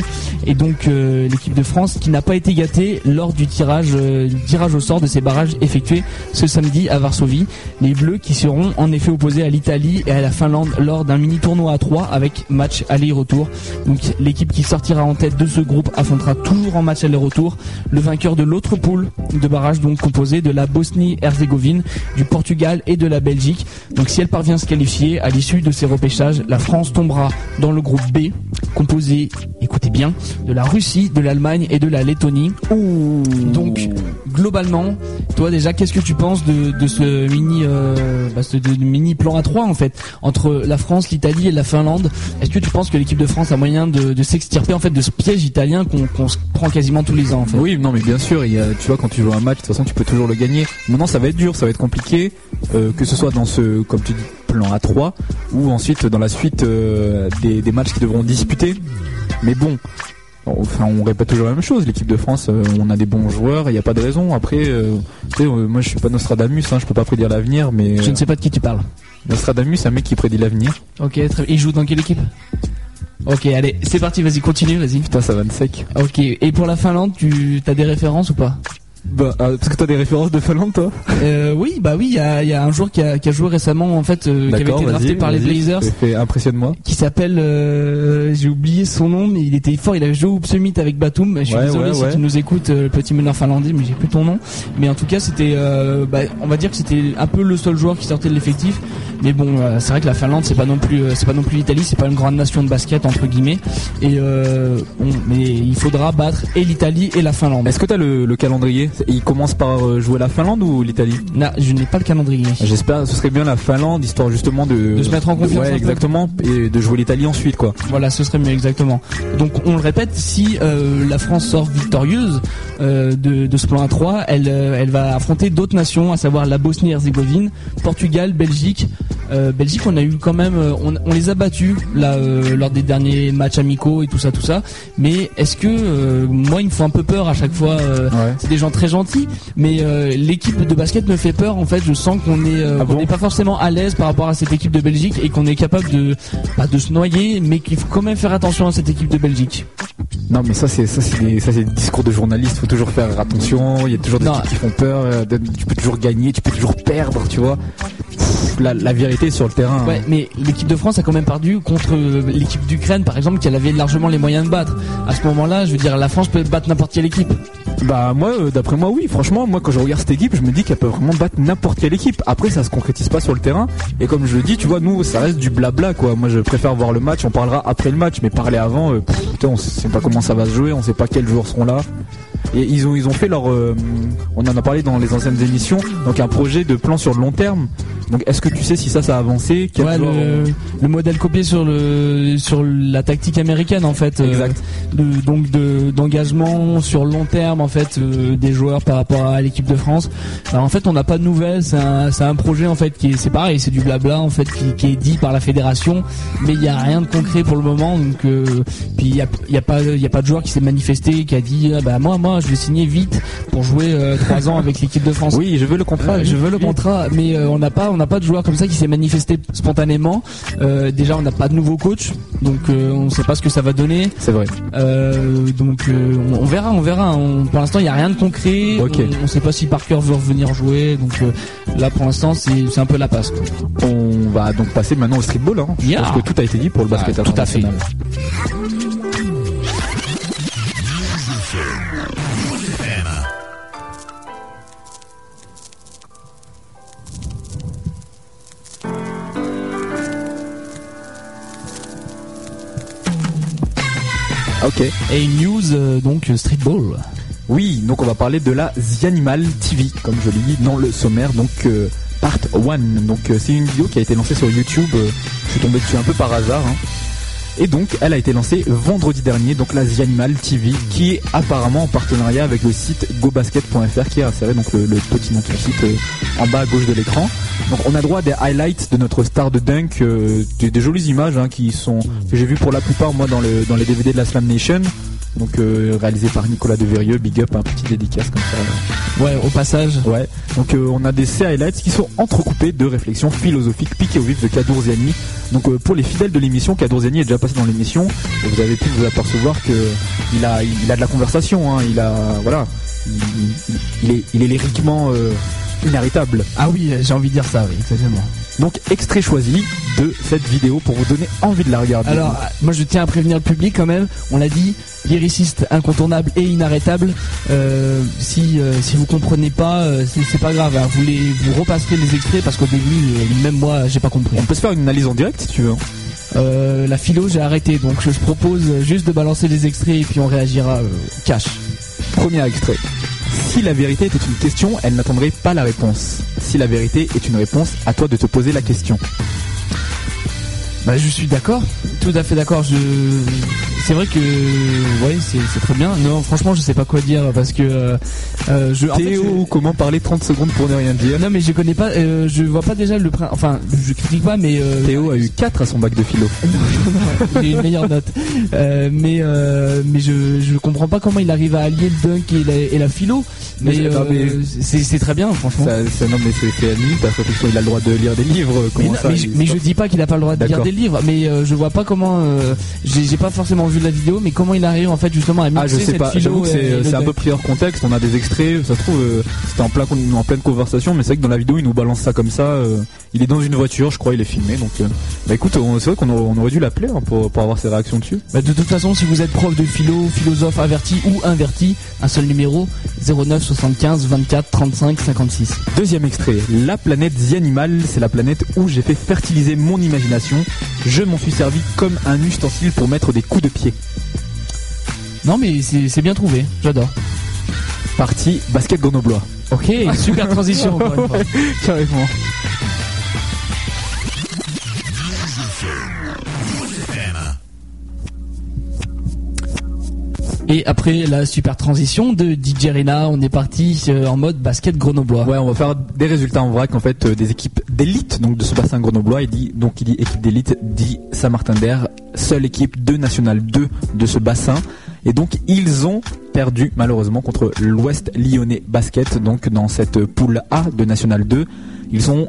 Et donc l'équipe de France qui n'a pas été gâtée lors du tirage au sort de ces barrages effectués ce samedi à Varsovie. Les Bleus qui seront en effet opposés à l'Italie et à la Finlande lors d'un mini tournoi à 3 avec match aller-retour. Donc l'équipe qui sortira en tête de ce groupe affrontera toujours en match aller-retour le vainqueur de l'autre poule de barrage, donc composée de la Bosnie-Herzégovine, du Portugal et de la Belgique. Donc si elle parvient à se qualifier à l'issue de ces repêchages, la France tombera dans le groupe B composé, écoutez bien, de la Russie, de l'Allemagne et de la Lettonie. Ouh. Donc globalement, toi déjà, qu'est-ce que tu penses de ce mini mini plan à 3 en fait entre la France, l'Italie et la Finlande? Est-ce que tu penses que l'équipe de France a moyen de s'extirper en fait de ce piège italien qu'on se prend quasiment tous les ans en fait? Oui, non mais bien sûr, tu vois, quand tu joues un match de toute façon tu peux toujours le gagner. Maintenant ça va être dur, ça va être compliqué, que ce soit dans ce, comme tu dis, plan A3 ou ensuite dans la suite des matchs qui devront disputer. Mais bon, enfin, on répète toujours la même chose, l'équipe de France, on a des bons joueurs, il n'y a pas de raison. Après, tu sais, moi je suis pas Nostradamus, hein, je peux pas prédire l'avenir, mais... Je ne sais pas de qui tu parles. Nostradamus, c'est un mec qui prédit l'avenir. Ok, il joue dans quelle équipe ? Ok, allez, c'est parti, vas-y, continue, vas-y. Putain, ça va de sec. Ok, et pour la Finlande, tu as des références ou pas ? Bah, parce que t'as des références de Finlande, toi? Oui, il y a un joueur qui a joué récemment, en fait, qui avait été drafté par les Blazers. Impressionne-moi. Qui s'appelle, j'ai oublié son nom, mais il était fort, il avait joué au Summit avec Batum. Je suis désolé si tu nous écoutes, le petit meneur finlandais, mais j'ai plus ton nom. Mais en tout cas, c'était, on va dire que c'était un peu le seul joueur qui sortait de l'effectif. Mais bon, c'est vrai que la Finlande, c'est pas non plus l'Italie, c'est pas une grande nation de basket, entre guillemets. Et, mais il faudra battre et l'Italie et la Finlande. Est-ce que t'as le calendrier? Il commence par jouer la Finlande ou l'Italie ? Non, je n'ai pas le calendrier. J'espère, ce serait bien la Finlande, histoire justement de se mettre en confiance. Ouais, exactement, et de jouer l'Italie ensuite, quoi. Voilà, ce serait mieux, exactement. Donc on le répète, si la France sort victorieuse de ce plan A3, elle va affronter d'autres nations, à savoir la Bosnie-Herzégovine, Portugal, Belgique. Belgique, on a eu quand même, on les a battus là lors des derniers matchs amicaux et tout ça. Mais est-ce que moi, ils me font un peu peur à chaque fois. C'est des gens très gentil, mais l'équipe de basket me fait peur en fait. Je sens qu'on est n'est pas forcément à l'aise par rapport à cette équipe de Belgique et qu'on est capable de se noyer, mais qu'il faut quand même faire attention à cette équipe de Belgique. Non mais ça c'est des discours de journalistes. Faut toujours faire attention. Il y a toujours des équipes qui font peur. Tu peux toujours gagner, tu peux toujours perdre, tu vois. La vérité sur le terrain. Ouais, mais l'équipe de France a quand même perdu contre l'équipe d'Ukraine, par exemple, qu'elle avait largement les moyens de battre. À ce moment-là, je veux dire, la France peut battre n'importe quelle équipe. Bah moi, d'après moi, oui. Franchement, moi, quand je regarde cette équipe, je me dis qu'elle peut vraiment battre n'importe quelle équipe. Après, ça se concrétise pas sur le terrain. Et comme je le dis, tu vois, nous, ça reste du blabla, quoi. Moi, je préfère voir le match. On parlera après le match, mais parler avant, putain, on sait pas comment ça va se jouer, on sait pas quels joueurs seront là. Et ils ont fait leur, on en a parlé dans les anciennes émissions, donc un projet de plan sur le long terme. Donc est-ce que tu sais si ça a avancé? Le modèle copié sur la tactique américaine en fait. Exact. D'engagement sur long terme en fait des joueurs par rapport à l'équipe de France. Alors, en fait on n'a pas de nouvelles, c'est un projet en fait qui est, c'est pareil, c'est du blabla en fait qui est dit par la fédération, mais il n'y a rien de concret pour le moment. Donc puis il y a pas de joueur qui s'est manifesté qui a dit moi je vais signer vite pour jouer 3 ans avec l'équipe de France. Oui, je veux le contrat. Je veux le contrat, mais on n'a pas de joueur comme ça qui s'est manifesté spontanément. Déjà, on n'a pas de nouveau coach, donc on ne sait pas ce que ça va donner. C'est vrai. Donc on verra. Pour l'instant, il n'y a rien de concret. Okay. On ne sait pas si Parker veut revenir jouer. Donc là, pour l'instant, c'est un peu la passe. On va donc passer maintenant au streetball. Hein. Je pense que tout a été dit pour le basket international. Tout à fait. Ok. Et une news donc streetball. Oui, donc on va parler de la The Animal TV, comme je l'ai dit dans le sommaire, donc Part 1. Donc c'est une vidéo qui a été lancée sur YouTube, je suis tombé dessus un peu par hasard. Hein. Et donc elle a été lancée vendredi dernier, donc la The Animal TV, qui est apparemment en partenariat avec le site gobasket.fr qui est inséré donc le petit nom du site en bas à gauche de l'écran. Donc on a droit à des highlights de notre star de dunk, des jolies images hein, qui sont que j'ai vu pour la plupart moi dans les DVD de la Slam Nation. Donc réalisé par Nicolas Deverieux, big up, un petit dédicace comme ça. Ouais, au passage. Ouais. Donc on a des highlights qui sont entrecoupés de réflexions philosophiques piquées au vif de Kadour Ziani. Donc pour les fidèles de l'émission, Kadour Ziani est déjà passé dans l'émission. Et vous avez pu vous apercevoir que il a de la conversation. Hein. Il est lyriquement inarrêtable. Ah oui, j'ai envie de dire ça, oui, exactement. Donc extrait choisi de cette vidéo pour vous donner envie de la regarder. Alors moi je tiens à prévenir le public quand même, on l'a dit, lyriciste incontournable et inarrêtable. Si vous comprenez pas, c'est pas grave, hein. Vous repasserez les extraits parce qu'au début même moi j'ai pas compris. On peut se faire une analyse en direct si tu veux. La philo j'ai arrêté, donc je propose juste de balancer les extraits et puis on réagira cash. Premier extrait. Si la vérité était une question, elle n'attendrait pas la réponse. Si la vérité est une réponse, à toi de te poser la question. Bah, je suis d'accord, tout à fait d'accord. C'est vrai que ouais, c'est très bien. Non, franchement, je sais pas quoi dire parce que Théo, comment parler 30 secondes pour ne rien dire. Non, mais je connais pas, je vois pas déjà le principe. Enfin, je critique pas, mais Théo a eu 4 à son bac de philo. Non, il a eu une meilleure note. Mais je comprends pas comment il arrive à allier le dunk et la philo. Mais c'est très bien, franchement. Non, mais c'est admis parce qu'il a le droit de lire des livres. Mais je dis pas qu'il a pas le droit de lire des livres, mais je vois pas comment. J'ai pas forcément vu la vidéo, mais comment il arrive en fait justement à mixer cette philo. C'est un peu pris hors contexte. On a des extraits, ça se trouve c'était en pleine conversation, mais c'est vrai que dans la vidéo il nous balance ça comme ça. Il est dans une voiture, je crois, il est filmé. Donc bah écoute, c'est vrai qu'on aurait dû l'appeler hein, pour avoir ses réactions dessus. Bah, de toute façon, si vous êtes prof de philo, philosophe averti ou inverti, un seul numéro 09 75 24 35 56. Deuxième extrait. La planète The Animal, c'est la planète où j'ai fait fertiliser mon imagination. Je m'en suis servi comme un ustensile pour mettre des coups de pied. Non mais c'est bien trouvé, j'adore. Partie basket grenoblois. Ok, super transition encore une fois. Carrément. Et après la super transition de DJ Rena, on est parti en mode basket grenoblois. Ouais, on va faire des résultats en vrac, en fait, des équipes d'élite, donc de ce bassin grenoblois. Donc il dit équipe d'élite, dit Saint-Martin-d'Air, seule équipe de National 2 de ce bassin. Et donc ils ont perdu malheureusement contre l'Ouest Lyonnais Basket, donc dans cette poule A de National 2. Ils sont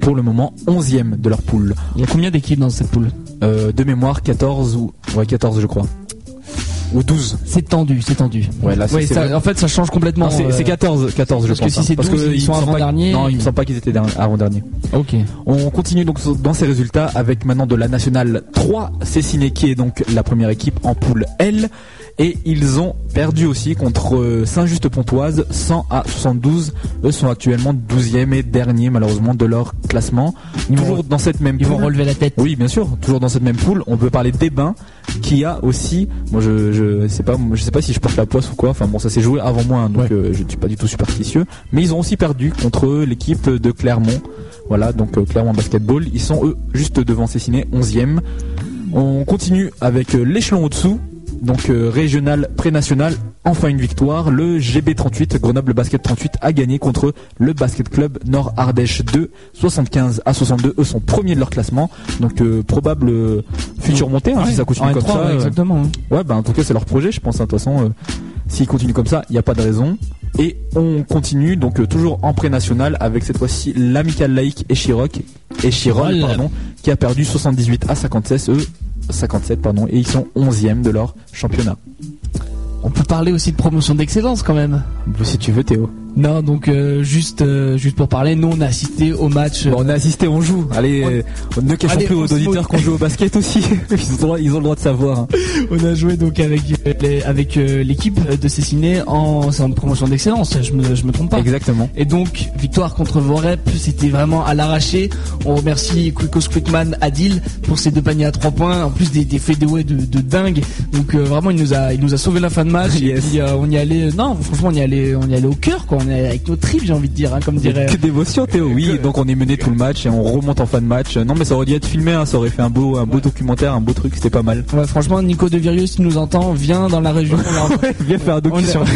pour le moment 11e de leur poule. Il y a combien d'équipes dans cette poule ? De mémoire 14 ou... Ouais, 14 je crois. Ou 12. C'est tendu. Ouais, là, ouais, ça, en fait, ça change complètement. Non, c'est 14 je pense. Parce que si c'est 12, parce que ils sont avant-derniers. Non, il me semble pas qu'ils étaient avant-derniers. Ok. On continue donc dans ces résultats avec maintenant de la Nationale 3, Cessiné qui est donc la première équipe en poule L. Et ils ont perdu aussi contre Saint-Just-Pontoise 100 à 72. Eux sont actuellement 12e et dernier malheureusement de leur classement. Toujours dans cette même poule. Ils vont relever la tête. Oui, bien sûr. Toujours dans cette même poule. On peut parler d'Ebin qui a aussi. Moi, je sais pas si je porte la poisse ou quoi. Enfin bon, ça s'est joué avant moi, hein, donc ouais. Je ne suis pas du tout superstitieux. Mais ils ont aussi perdu contre l'équipe de Clermont. Voilà, donc Clermont Basketball. Ils sont eux juste devant Cessiné, 11e. On continue avec l'échelon au-dessous. Donc régional, pré-national, enfin une victoire. Le GB38, Grenoble Basket 38, a gagné contre le Basket Club Nord-Ardèche 2, 75 à 62. Eux sont premiers de leur classement. Donc probable future montée, hein, ouais, si ça continue comme ça. Exactement. Ouais, bah, en tout cas c'est leur projet, je pense. De toute façon, s'ils continuent comme ça, il n'y a pas de raison. Et on continue donc toujours en pré-national avec cette fois-ci l'Amicale Laïque Échirol, pardon, qui a perdu 78 à 56. 57 pardon, et ils sont 11e de leur championnat. On peut parler aussi de promotion d'excellence quand même. Si tu veux Théo. Non, donc juste pour parler, nous on a assisté au match. Bon, on a assisté, on joue. Allez, ne cachons plus aux auditeurs qu'on joue au basket aussi. Ils ont le droit de savoir. On a joué donc avec l'équipe de Cessiné en promotion d'excellence. Je me trompe pas. Exactement. Et donc victoire contre Vorep, c'était vraiment à l'arraché. On remercie Quickos Quickman, Adil pour ses deux paniers à 3 points, en plus des fadeaways de dingue. Donc vraiment il nous a sauvé la fin de match. Yes. Et puis on y allait. Non, franchement on y allait au cœur quoi. On est avec nos tripes, j'ai envie de dire, hein, comme dirait. Que d'émotion, Théo. Oui, donc on est mené tout le match et on remonte en fin de match. Non, mais ça aurait dû être filmé, hein, ça aurait fait un beau documentaire, un beau truc, c'était pas mal. Ouais, franchement, Nico De Virieux, si tu nous entends, viens dans la région. Ouais, viens faire un docu sur nous.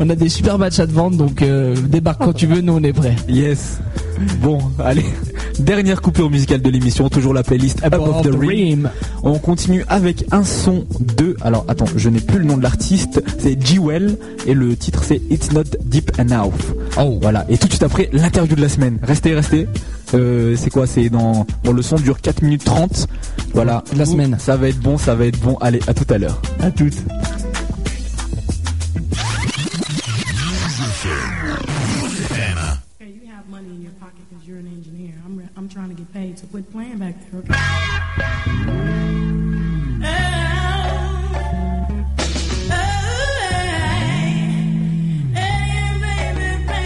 On a des super matchs à te vendre, donc débarque quand tu veux, nous on est prêts. Yes. Bon, allez. Dernière coupure musicale de l'émission, toujours la playlist Above the Rim. On continue avec un son de... Alors attends, je n'ai plus le nom de l'artiste, c'est Jewel et le titre c'est It's Not Deep Enough. Oh voilà, et tout de suite après l'interview de la semaine. Restez. C'est quoi? C'est dans... Bon, le son dure 4 minutes 30. Voilà, de la semaine. Ça va être bon. Allez, à tout à l'heure. À toutes. Trying to get paid, so quit playing back there, okay? Hey, baby, yeah, baby.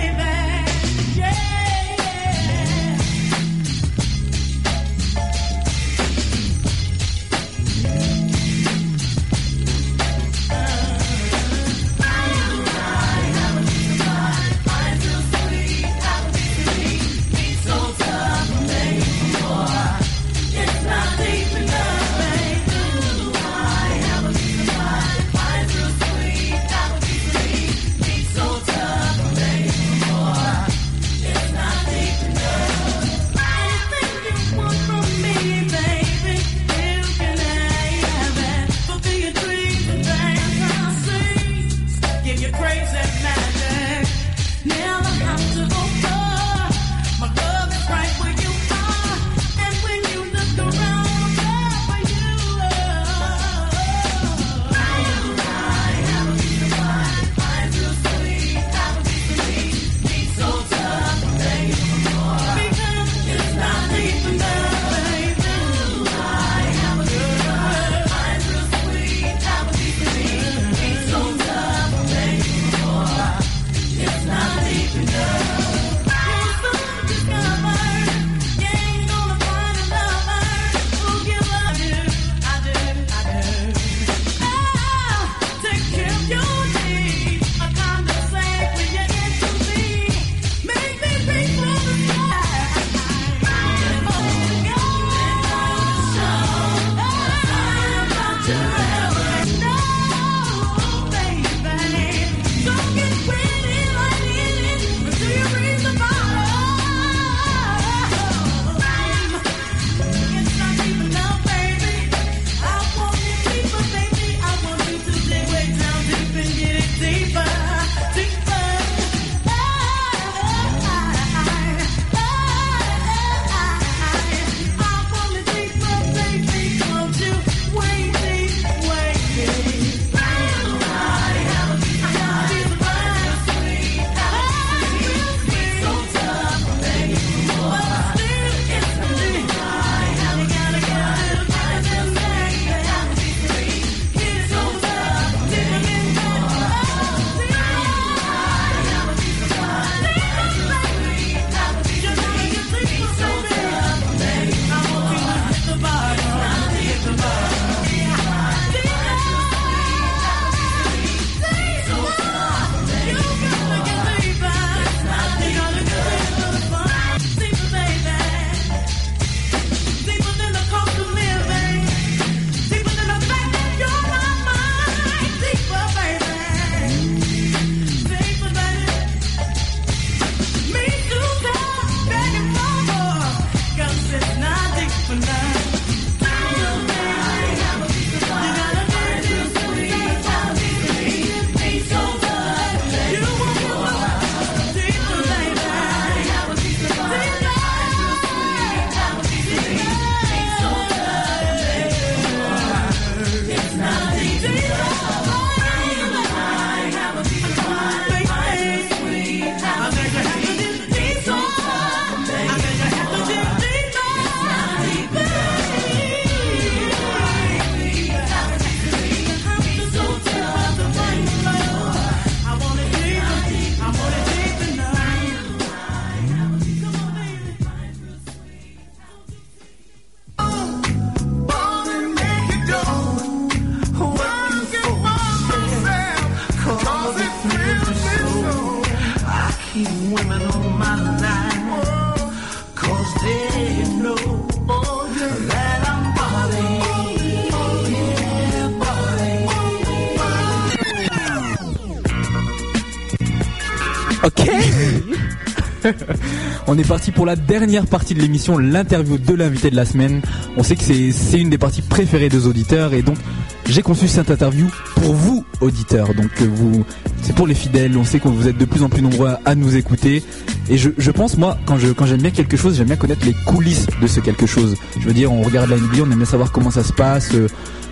On est parti pour la dernière partie de l'émission, l'interview de l'invité de la semaine. On sait que c'est une des parties préférées des auditeurs et donc j'ai conçu cette interview pour vous, auditeurs. Donc c'est pour les fidèles, on sait que vous êtes de plus en plus nombreux à nous écouter. Et je pense, moi, quand j'aime bien quelque chose, j'aime bien connaître les coulisses de ce quelque chose. Je veux dire, on regarde la NBA, on aime bien savoir comment ça se passe,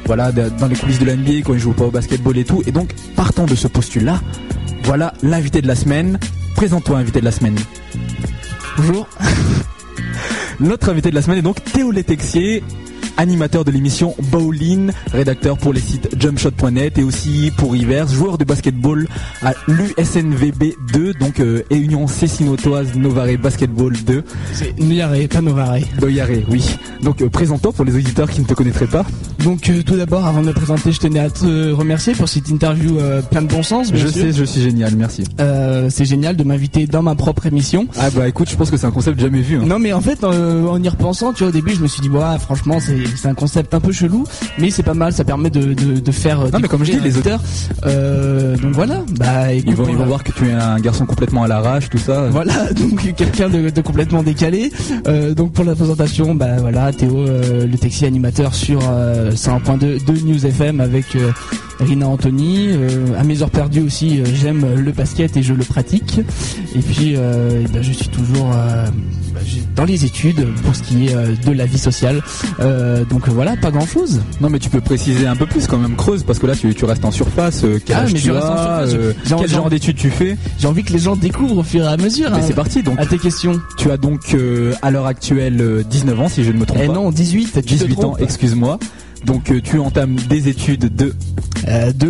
voilà, dans les coulisses de la NBA, quand ils jouent pas au basketball et tout. Et donc, partant de ce postulat, voilà l'invité de la semaine. Présente-toi, invité de la semaine. Bonjour. Notre invité de la semaine est donc Théo Letexier, animateur de l'émission Bowling, rédacteur pour les sites Jumpshot.net et aussi pour Ivers, joueur de basketball à l'USNVB 2, donc et Union Cécinotoise Novare Basketball 2. C'est Noyare, pas Novare. Noyare, oui. Donc présente-toi pour les auditeurs qui ne te connaîtraient pas. Donc tout d'abord, avant de me présenter, je tenais à te remercier pour cette interview plein de bon sens. Je suis génial, merci. C'est génial de m'inviter dans ma propre émission. Ah bah écoute, je pense que c'est un concept jamais vu. Hein. Non mais en fait, en y repensant, tu vois, au début, je me suis dit bah franchement, c'est un concept un peu chelou, mais c'est pas mal, ça permet de faire. Non mais comme je dis, les auteurs. Donc voilà, bah écoute, ils vont voir que tu es un garçon complètement à l'arrache, tout ça. Voilà, donc quelqu'un de complètement décalé. Donc pour la présentation, bah voilà, Théo Letexier, animateur sur 101.2 de News FM avec Rina Anthony. À mes heures perdues aussi, j'aime le basket et je le pratique. Et puis je suis toujours dans les études pour ce qui est de la vie sociale. Donc voilà, pas grand chose. Non mais tu peux préciser un peu plus quand même, creuse, parce que là tu restes en surface. Quel genre d'études tu fais? J'ai envie que les gens découvrent au fur et à mesure. Mais c'est parti donc. À tes questions. Tu as donc à l'heure actuelle 19 ans si je ne me trompe pas. Non, 18 ans, excuse-moi. Donc tu entames des études de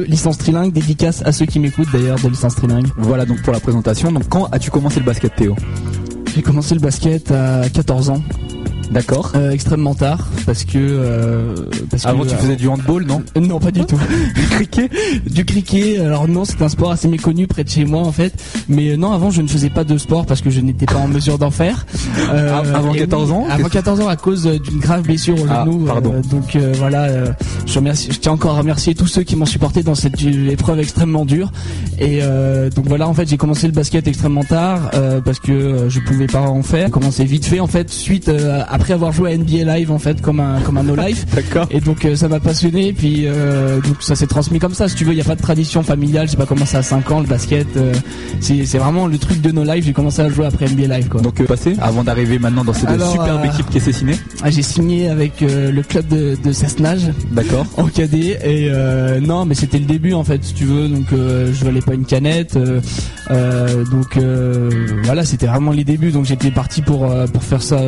licence trilingue, dédicace à ceux qui m'écoutent d'ailleurs de licence trilingue. Voilà donc pour la présentation. Donc quand as-tu commencé le basket, Théo? J'ai commencé le basket à 14 ans. D'accord. Extrêmement tard parce que avant tu faisais du handball, non? Non, pas du tout. Du cricket. Alors non, c'est un sport assez méconnu près de chez moi en fait. Mais non, avant je ne faisais pas de sport parce que je n'étais pas en mesure d'en faire. Avant 14 ans. Avant 14 ans à cause d'une grave blessure au genou. Pardon. Donc voilà, je tiens encore à remercier tous ceux qui m'ont supporté dans cette épreuve extrêmement dure. Et donc voilà, en fait, j'ai commencé le basket extrêmement tard parce que je pouvais pas en faire. J'ai commencé vite fait en fait suite après avoir joué à NBA Live en fait comme un no life. D'accord. Et donc ça m'a passionné puis donc ça s'est transmis comme ça si tu veux, il y a pas de tradition familiale, j'ai pas commencé à 5 ans le basket, c'est vraiment le truc de no life, j'ai commencé à jouer après NBA Live quoi. Donc passé avant d'arriver maintenant dans cette superbe équipe qui est signée. J'ai signé avec le club de Cessenage. D'accord. En cadet et non mais c'était le début en fait si tu veux donc je valais pas une canette donc voilà, c'était vraiment les débuts donc j'étais parti pour faire ça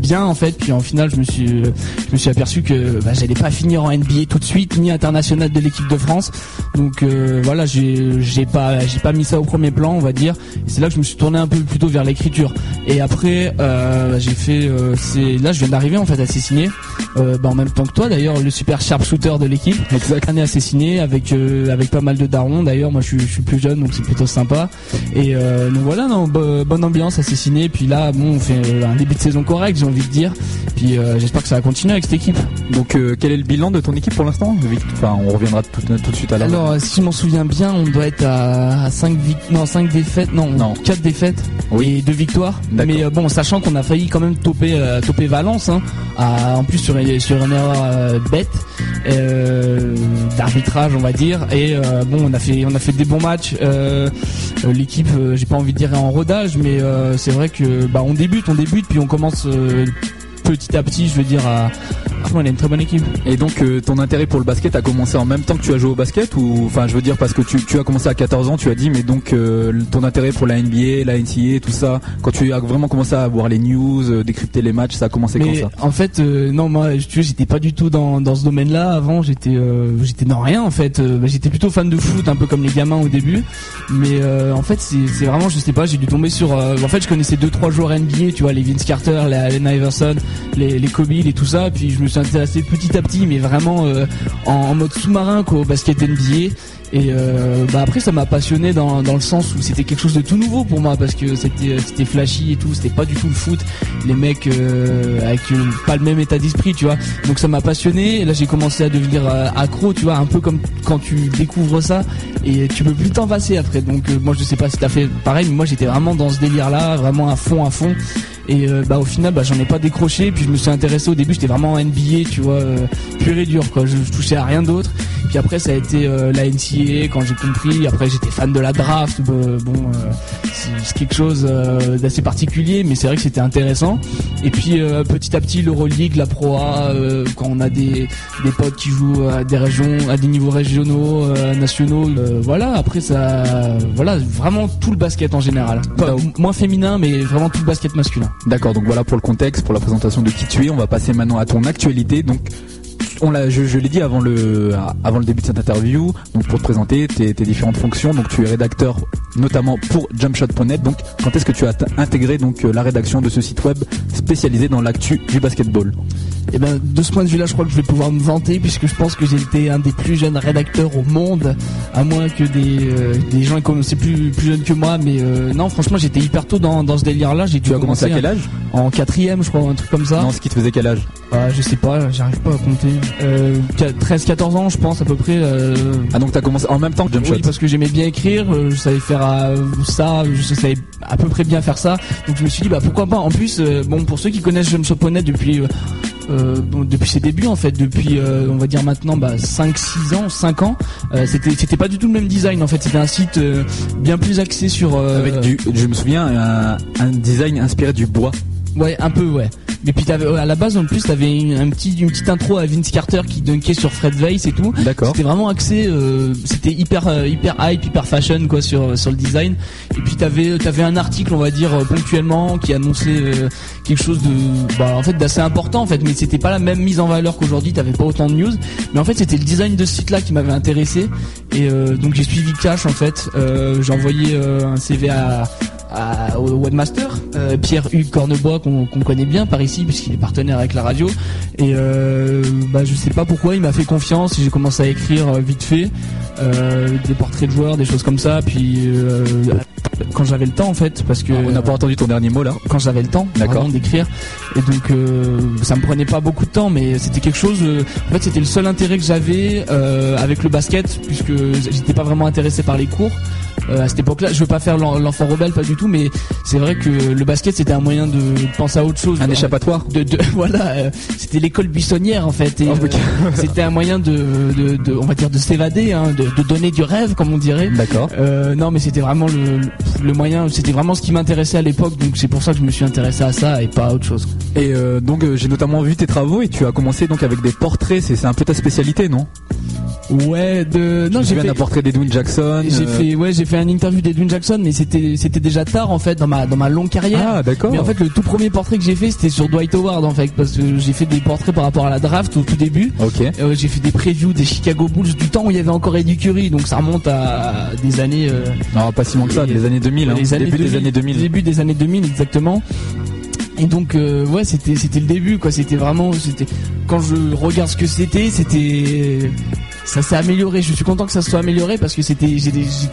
bien en fait puis en finale je me suis aperçu que j'allais pas finir en NBA tout de suite ni international de l'équipe de France donc voilà j'ai pas mis ça au premier plan on va dire et c'est là que je me suis tourné un peu plutôt vers l'écriture et après j'ai fait c'est là je viens d'arriver en fait à Cessiné en même temps que toi d'ailleurs le super sharpshooter de l'équipe. Exact. Année à Cessiné avec pas mal de darons d'ailleurs moi je suis plus jeune donc c'est plutôt sympa et donc voilà non, bonne ambiance à Cessiné puis là bon on fait un début de saison correct j'ai envie de dire puis j'espère que ça va continuer avec cette équipe. Donc quel est le bilan de ton équipe pour l'instant? Enfin on reviendra tout de suite à l'heure. Alors si je m'en souviens bien on doit être à 5 défaites, non 4 défaites oui. Et 2 victoires. D'accord. Mais bon sachant qu'on a failli quand même toper Valence hein, en plus sur une erreur bête d'arbitrage on va dire et bon on a fait des bons matchs l'équipe j'ai pas envie de dire en rodage mais c'est vrai que on débute puis on commence petit à petit, je veux dire, elle est une très bonne équipe. Et donc, ton intérêt pour le basket a commencé en même temps que tu as joué au basket ou, enfin, je veux dire, parce que tu as commencé à 14 ans, tu as dit, mais donc, ton intérêt pour la NBA, la NCAA, tout ça, quand tu as vraiment commencé à voir les news, décrypter les matchs, ça a commencé mais quand ça? En fait, non, moi, j'étais pas du tout dans ce domaine-là avant, j'étais dans rien, en fait. J'étais plutôt fan de foot, un peu comme les gamins au début. Mais, en fait, c'est vraiment, je sais pas, j'ai dû tomber sur, en fait, je connaissais 2-3 joueurs NBA, tu vois, les Vince Carter, les Allen Iverson, les Kobe, et tout ça, puis je me suis intéressé petit à petit, mais vraiment en mode sous-marin quoi, au basket NBA. Et après ça m'a passionné dans le sens où c'était quelque chose de tout nouveau pour moi, parce que c'était flashy et tout, c'était pas du tout le foot, les mecs avec pas le même état d'esprit, tu vois. Donc ça m'a passionné, et là j'ai commencé à devenir accro, tu vois, un peu comme quand tu découvres ça et tu peux plus t'en passer après. Donc moi je sais pas si t'as fait pareil, mais moi j'étais vraiment dans ce délire là, vraiment à fond. Et au final j'en ai pas décroché, puis je me suis intéressé, au début j'étais vraiment NBA, tu vois, pur et dur quoi, je touchais à rien d'autre. Puis après ça a été la NCAA quand j'ai compris, après j'étais fan de la draft, c'est quelque chose d'assez particulier, mais c'est vrai que c'était intéressant. Et puis petit à petit l'Euroleague, la Pro A, quand on a des potes qui jouent à des régions, à des niveaux régionaux, nationaux, voilà, après ça, voilà, vraiment tout le basket en général, pas, moins féminin mais vraiment tout le basket masculin. D'accord, donc voilà pour le contexte, pour la présentation de qui tu es. On va passer maintenant à ton actualité. Donc je l'ai dit avant le début de cette interview, donc pour te présenter tes différentes fonctions. Donc tu es rédacteur notamment pour Jumpshot.net. Donc quand est-ce que tu as intégré donc la rédaction de ce site web spécialisé dans l'actu du basketball? Et de ce point de vue là je crois que je vais pouvoir me vanter, puisque je pense que j'ai été un des plus jeunes rédacteurs au monde, à moins que des gens qui connaissaient plus jeunes que moi, mais non franchement j'étais hyper tôt dans ce délire là. Tu as commencé à quel âge? En 4ème je crois, un truc comme ça. Non, ce qui te faisait quel âge? Je sais pas, j'arrive pas à compter. 13-14 ans je pense à peu près. Ah donc t'as commencé en même temps que Jumpshot? Oui, parce que j'aimais bien écrire, je savais faire ça, je savais à peu près bien faire ça, donc je me suis dit pourquoi pas. En plus pour ceux qui connaissent Jumpshot.net depuis ses débuts en fait, depuis on va dire maintenant 5 ans, c'était pas du tout le même design en fait, c'était un site bien plus axé sur avec je me souviens un design inspiré du bois. Ouais, un peu, ouais. Mais puis à la base en plus t'avais une petite intro à Vince Carter qui dunkait sur Fred Weiss et tout. D'accord. C'était vraiment axé, c'était hyper hype, hyper fashion quoi sur le design. Et puis t'avais un article on va dire ponctuellement qui annonçait quelque chose de en fait d'assez important en fait, mais c'était pas la même mise en valeur qu'aujourd'hui, t'avais pas autant de news. Mais en fait c'était le design de ce site là qui m'avait intéressé, et donc j'ai suivi Cash en fait, j'ai envoyé un CV au webmaster Pierre-Hugues Cornebois qu'on connaît bien par ici puisqu'il est partenaire avec la radio, et je sais pas pourquoi il m'a fait confiance et j'ai commencé à écrire vite fait des portraits de joueurs, des choses comme ça, puis quand j'avais le temps en fait, parce que on n'a pas entendu ton dernier mot là. Quand j'avais le temps, d'accord, d'écrire, et donc ça me prenait pas beaucoup de temps, mais c'était quelque chose en fait c'était le seul intérêt que j'avais avec le basket, puisque j'étais pas vraiment intéressé par les cours à cette époque là. Je veux pas faire l'enfant rebelle, pas du tout, mais c'est vrai que le basket c'était un moyen de penser à autre chose, un échappatoire c'était l'école buissonnière en fait, et c'était un moyen de on va dire de s'évader, hein, de donner du rêve comme on dirait. D'accord. Non mais c'était vraiment le moyen, c'était vraiment ce qui m'intéressait à l'époque, donc c'est pour ça que je me suis intéressé à ça et pas à autre chose. Et donc j'ai notamment vu tes travaux, et tu as commencé donc avec des portraits, c'est un peu ta spécialité, non? Ouais, j'ai fait un portrait d'Edwin Jackson. J'ai fait un interview d'Edwin Jackson, mais c'était déjà tard en fait dans ma longue carrière. Ah d'accord. Mais en fait le tout premier portrait que j'ai fait c'était sur Dwight Howard en fait, parce que j'ai fait des portraits par rapport à la draft au tout début. Ok. J'ai fait des previews des Chicago Bulls du temps où il y avait encore Eddie Curry, donc ça remonte à des années. Non pas si loin que ça, des années 2000. Début des années 2000 exactement. Et donc c'était le début quoi, c'était quand je regarde ce que c'était. Ça s'est amélioré, je suis content que ça se soit amélioré, parce que j'étais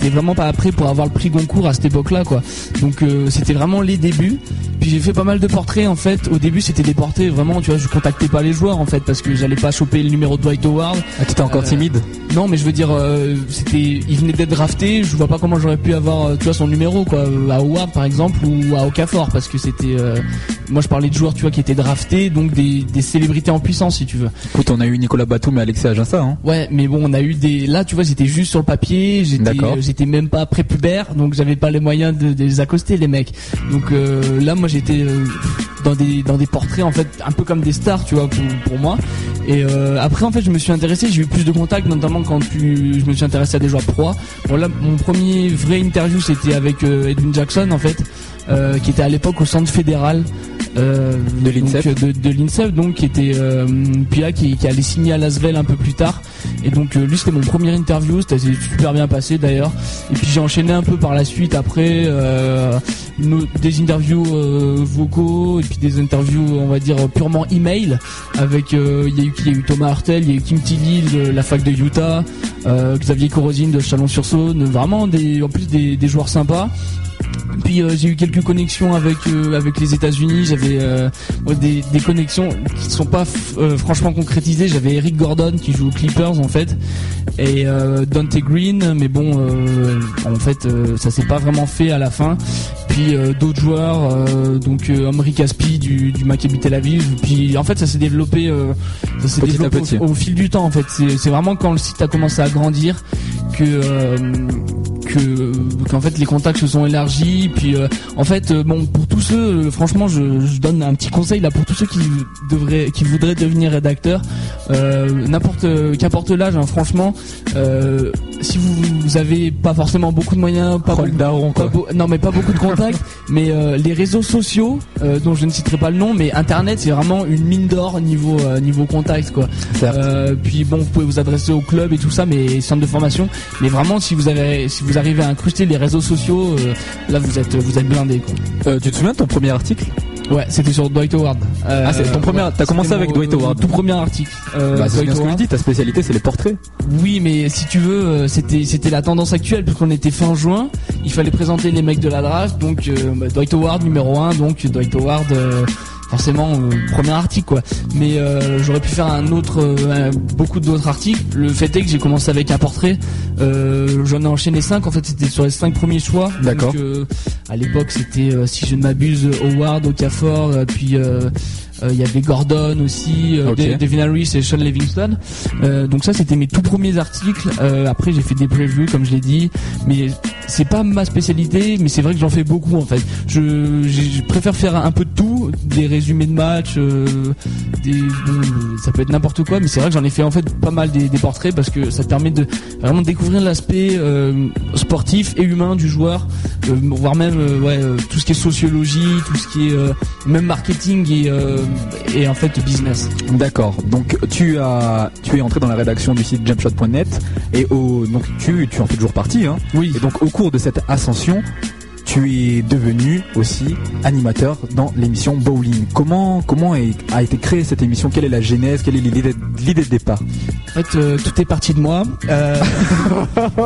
vraiment pas prêt pour avoir le prix Goncourt à cette époque-là quoi. Donc c'était vraiment les débuts. Puis j'ai fait pas mal de portraits en fait. Au début c'était des portraits vraiment, tu vois, je contactais pas les joueurs en fait, parce que j'allais pas choper le numéro de Dwight Howard. Ah, t'étais encore timide? Non mais je veux dire il venait d'être drafté, je vois pas comment j'aurais pu avoir tu vois son numéro quoi, à Howard par exemple ou à Okafor, parce que c'était moi je parlais de joueurs tu vois qui étaient draftés, donc des célébrités en puissance si tu veux. Écoute, on a eu Nicolas Batum et Alexis Ajinsa, hein. Ouais, mais bon, on a eu là tu vois j'étais juste sur le papier, j'étais même pas prépubère, donc j'avais pas les moyens de les accoster les mecs. Donc là moi j'étais dans des portraits en fait un peu comme des stars tu vois pour moi. Et après en fait je me suis intéressé, j'ai eu plus de contacts, notamment quand je me suis intéressé à des joueurs pro. Bon là mon premier vrai interview c'était avec Edwin Jackson en fait, qui était à l'époque au Centre Fédéral. de l'INSEP, donc qui était Pia qui allait signer à l'Asvel un peu plus tard. Et donc lui c'était mon premier interview, c'était super bien passé d'ailleurs. Et puis j'ai enchaîné un peu par la suite après des interviews vocaux et puis des interviews on va dire purement email avec il y a eu Thomas Hartel, il y a eu Kim Tilly de la fac de Utah, Xavier Corozine de Chalon-sur-Saône, vraiment en plus des joueurs sympas. Puis j'ai eu quelques connexions avec les États-Unis. J'avais des connexions qui ne sont pas franchement concrétisées. J'avais Eric Gordon qui joue aux Clippers en fait et Dante Green, mais bon ça s'est pas vraiment fait à la fin. Puis d'autres joueurs donc Omri Caspi du Maccabi Tel Aviv. Puis en fait ça s'est développé au fil du temps en fait. C'est vraiment quand le site a commencé à grandir qu'en fait les contacts se sont élargis. Puis pour tous ceux, franchement je donne un petit conseil là pour tous ceux qui voudraient devenir rédacteurs, qu'importe l'âge hein, franchement si vous avez pas forcément beaucoup de moyens, pas beaucoup de contacts, mais les réseaux sociaux dont je ne citerai pas le nom, mais internet c'est vraiment une mine d'or niveau contacts quoi. Puis bon, vous pouvez vous adresser au club et tout ça, mais centre de formation, mais vraiment si vous arrivez à incruster les réseaux sociaux, là vous êtes blindé quoi. Tu te souviens de ton premier article? Ouais, c'était sur Dwight Howard. C'est ton premier. T'as commencé avec Dwight Howard. Tout premier article. C'est bien ce que je dis. Ta spécialité, c'est les portraits. Oui, mais si tu veux, c'était la tendance actuelle puisqu'on était fin juin. Il fallait présenter les mecs de la draft, donc Dwight Howard numéro 1, donc Dwight Howard. Forcément premier article quoi, mais j'aurais pu faire un autre beaucoup d'autres articles. Le fait est que j'ai commencé avec un portrait, j'en ai enchaîné 5 en fait, c'était sur les 5 premiers choix. D'accord. Donc, à l'époque c'était si je ne m'abuse Howard, Okafor, puis il y avait Gordon aussi, okay. Devin Harris et Sean Livingston. Donc ça c'était mes tout premiers articles. Après j'ai fait des previews comme je l'ai dit, mais c'est pas ma spécialité, mais c'est vrai que j'en fais beaucoup en fait. Je préfère faire un peu de tout, des résumés de matchs, ça peut être n'importe quoi, mais c'est vrai que j'en ai fait en fait pas mal des portraits parce que ça permet de vraiment découvrir l'aspect sportif et humain du joueur, voire même tout ce qui est sociologie, tout ce qui est même marketing et en fait business. D'accord. Donc tu es entré dans la rédaction du site Jumpshot.net et donc tu en fais toujours partie hein. Oui. Et donc au cours de cette ascension, tu es devenu aussi animateur dans l'émission Bowling. Comment a été créée cette émission? Quelle est la genèse? Quelle est l'idée de départ? En fait, tout est parti de moi.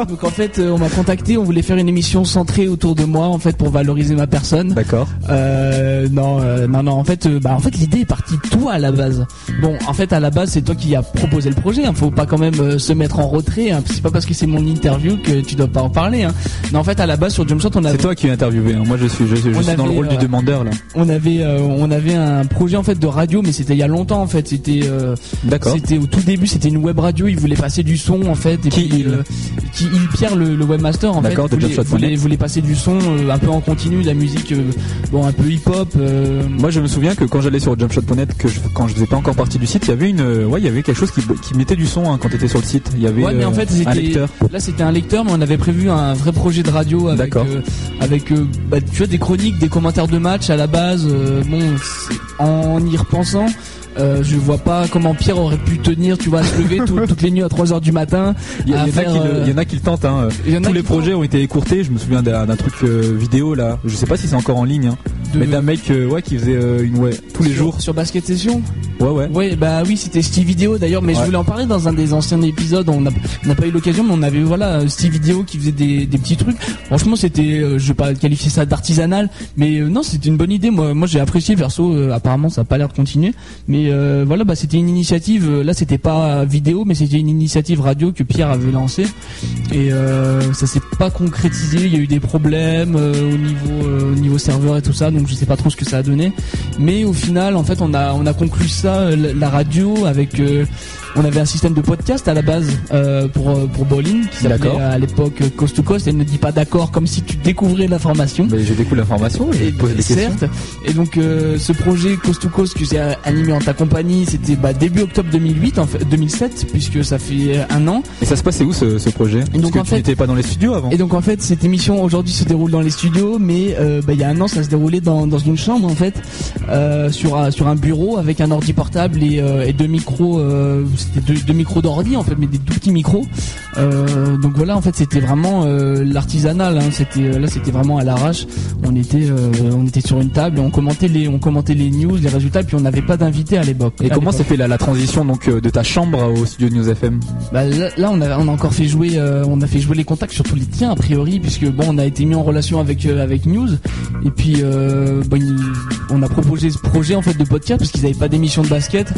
Donc en fait, on m'a contacté. On voulait faire une émission centrée autour de moi, en fait, pour valoriser ma personne. D'accord. En fait, l'idée est partie de toi à la base. Bon, en fait, à la base, c'est toi qui as proposé le projet. Hein. Faut pas quand même se mettre en retrait. Hein. C'est pas parce que c'est mon interview que tu dois pas en parler. Hein. Mais en fait, à la base, sur Jumpshot, on a. C'est toi qui interviewé, moi je suis dans le rôle du demandeur là. On avait un projet en fait de radio, mais c'était il y a longtemps en fait, c'était au tout début, c'était une web radio, ils voulaient passer du son en fait, et Pierre le webmaster en fait, voulait passer du son un peu en continu, de la musique un peu hip-hop. Moi je me souviens que quand j'allais sur Jumpshot.net, quand je faisais pas encore partie du site, il y avait quelque chose qui mettait du son hein, quand t'étais sur le site, il y avait mais en fait, un lecteur. Là c'était un lecteur, mais on avait prévu un vrai projet de radio avec tu vois, des chroniques, des commentaires de match à la base. En y repensant, je vois pas comment Pierre aurait pu tenir, tu vois, à se lever toutes les nuits à 3h du matin. Il y en a qui le tentent. Hein. Tous les projets ont été écourtés. Je me souviens d'un truc vidéo là. Je sais pas si c'est encore en ligne. Hein. Mais d'un mec qui faisait une tous les jours sur Basket Session. Oui, c'était Steve Video d'ailleurs, mais je voulais en parler dans un des anciens épisodes, on n'a pas eu l'occasion, mais on avait Steve Video qui faisait des petits trucs. Franchement, c'était je vais pas qualifier ça d'artisanal, mais non, c'était une bonne idée. Moi j'ai apprécié verso, apparemment ça a pas l'air de continuer, mais c'était une initiative, là c'était pas vidéo, mais c'était une initiative radio que Pierre avait lancée et ça s'est pas concrétisé, il y a eu des problèmes au niveau serveur et tout ça. Donc je sais pas trop ce que ça a donné, mais au final en fait on a conclu ça, la radio avec on avait un système de podcast à la base pour bowling qui s'appelait à l'époque Coast to Coast. Elle ne dit pas d'accord comme si tu découvrais l'information. Mais je découvre l'information, j'ai posé des questions. Certes. Et donc ce projet Coast to Coast que j'ai animé en ta compagnie, c'était début octobre 2008, en fait, 2007, puisque ça fait un an. Et ça se passait où ce projet ? Parce donc, que tu n'étais pas dans les studios avant. Et donc en fait cette émission aujourd'hui se déroule dans les studios, mais il y a un an ça se déroulait dans une chambre en fait, sur un bureau avec un ordi portable et deux micros. C'était deux micros d'ordi en fait, mais des tout petits micros. Donc voilà, en fait c'était vraiment l'artisanal. Hein. C'était vraiment à l'arrache. On était sur une table, et on commentait les news, les résultats, puis on n'avait pas d'invité à l'époque. Et comment s'est fait la transition donc de ta chambre au studio de News FM ? Bah, là on a encore fait jouer, on a fait jouer les contacts, surtout les tiens a priori, puisque bon on a été mis en relation avec News, et puis on a proposé ce projet en fait de podcast parce qu'ils n'avaient pas d'émission de basket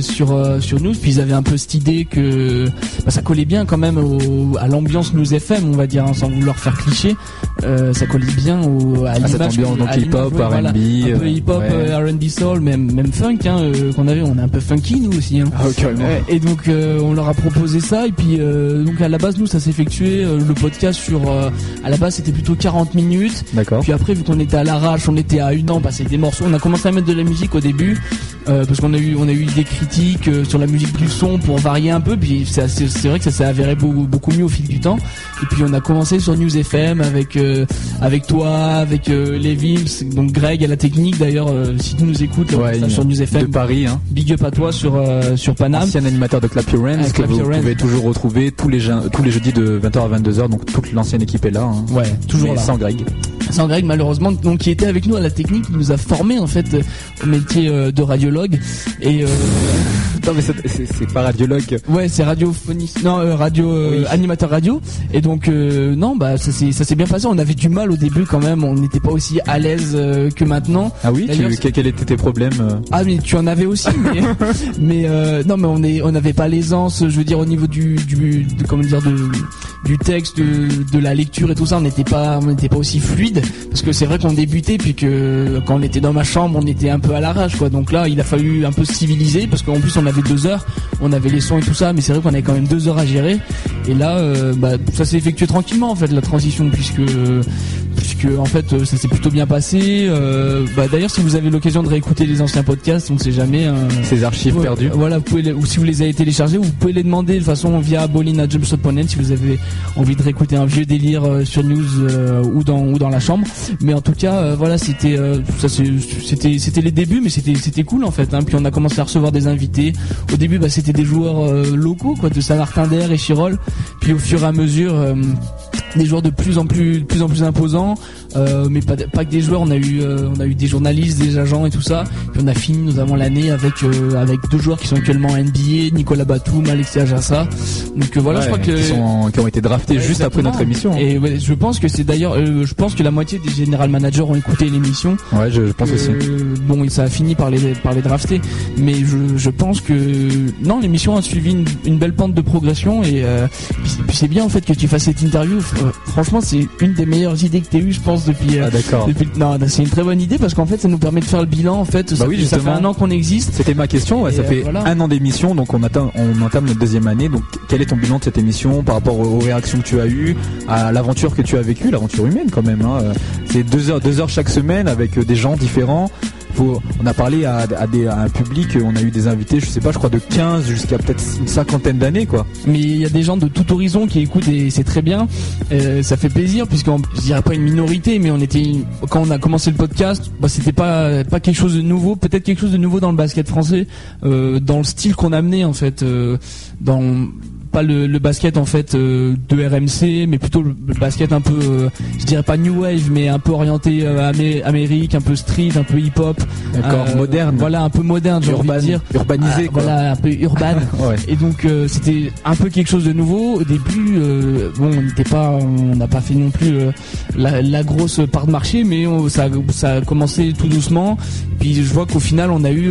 sur News, puis ils avaient un peu cette idée que ça collait bien quand même à l'ambiance News FM, on va dire, hein, sans vouloir faire cliché, ça collait bien à l'image, donc hip-hop, R&B, voilà, un peu hip-hop, ouais. R&B soul, même funk, hein, qu'on avait, on est un peu funky nous aussi, hein. Ah, okay, ouais. Et donc on leur a proposé ça, et puis donc à la base nous ça s'effectuait le podcast à la base c'était plutôt 40 minutes. D'accord. Puis après vu qu'on était à l'arrache, on était à une an, passer des morceaux, on a commencé à mettre de la musique au début parce qu'on a eu des critiques sur la musique du son pour varier un peu, puis c'est vrai que ça s'est avéré beaucoup, beaucoup mieux au fil du temps. Et puis on a commencé sur News FM avec toi, avec les Vims, donc Greg à la technique d'ailleurs, si tu nous écoutes, ouais, sur News FM de Paris, hein. Big up à toi sur Paname, ancien animateur de Clap Your Hands, que vous pouvez toujours retrouver tous les jeudis de 20h à 22h, donc toute l'ancienne équipe est là, hein. Ouais, toujours là. Sans Greg malheureusement, donc qui était avec nous à la technique, qui nous a formé en fait au métier de radiologue et non mais c'est pas radiologue. Ouais, c'est radiophoniste. Non, oui. Animateur radio. Et donc non, bah ça s'est bien passé. On avait du mal au début quand même. On n'était pas aussi à l'aise que maintenant. Ah oui. Quels étaient tes problèmes ? Ah mais tu en avais aussi. mais non mais on n'avait pas l'aisance. Je veux dire au niveau du comment dire du texte, de la lecture et tout ça. On n'était pas aussi fluide parce que c'est vrai qu'on débutait, puis que quand on était dans ma chambre, on était un peu à l'arrache quoi. Donc là, il a fallu un peu se civiliser parce qu'en plus on avait 2 heures, on avait les sons et tout ça, mais c'est vrai qu'on avait quand même 2 heures à gérer. Et là, ça s'est effectué tranquillement en fait la transition, puisque en fait ça s'est plutôt bien passé. D'ailleurs, si vous avez l'occasion de réécouter les anciens podcasts, on ne sait jamais. Ces archives perdues. Voilà, vous pouvez ou si vous les avez téléchargés, vous pouvez les demander de façon via Jumpshot.net si vous avez envie de réécouter un vieux délire sur News ou dans la chambre. Mais en tout cas, voilà, c'était les débuts, mais c'était cool en fait. Hein. Puis on a commencé à recevoir des invités. Au début, c'était des joueurs locaux, quoi, de Saint-Martin-d'Hères et Chirol. Puis au fur et à mesure, des joueurs de plus en plus imposants, mais pas que des joueurs. On a eu des journalistes, des agents et tout ça. Puis on a fini notamment l'année avec 2 joueurs qui sont actuellement NBA, Nicolas Batum, Alexis Ajassa. Donc voilà, ouais, je crois que qui ont été draftés, ouais, juste après notre émission. Et ouais, je pense que c'est d'ailleurs, je pense que la moitié des general managers ont écouté l'émission. Ouais, je pense aussi. Bon, ça a fini par les drafter, mais je pense que non, l'émission a suivi une belle pente de progression, et puis c'est bien en fait que tu fasses cette interview. Franchement, c'est une des meilleures idées que t'aies eu, je pense, depuis. Non, c'est une très bonne idée parce qu'en fait, ça nous permet de faire le bilan. En fait, ça fait un an qu'on existe. C'était ma question. Ouais, ça fait voilà. Un an d'émission, donc on entame notre 2e année. Donc, quel est ton bilan de cette émission par rapport aux réactions que tu as eues, à l'aventure que tu as vécue, l'aventure humaine quand même. Hein. C'est 2 heures chaque semaine avec des gens différents. On a parlé à un public, on a eu des invités, je crois de 15 jusqu'à peut-être une cinquantaine d'années quoi. Mais il y a des gens de tout horizon qui écoutent et c'est très bien, ça fait plaisir, puisqu'on, je dirais pas une minorité, mais quand on a commencé le podcast, c'était pas quelque chose de nouveau, peut-être quelque chose de nouveau dans le basket français, dans le style qu'on amenait en fait, pas le basket en fait de RMC, mais plutôt le basket un peu je dirais pas new wave, mais un peu orienté Amérique, un peu street, un peu hip hop, d'accord, moderne, voilà, un peu moderne, j'ai envie de dire urbanisé quoi. Voilà, un peu urbain. Ouais. Et donc c'était un peu quelque chose de nouveau au début, on n'a pas fait non plus la grosse part de marché, mais ça a commencé tout doucement, puis je vois qu'au final on a eu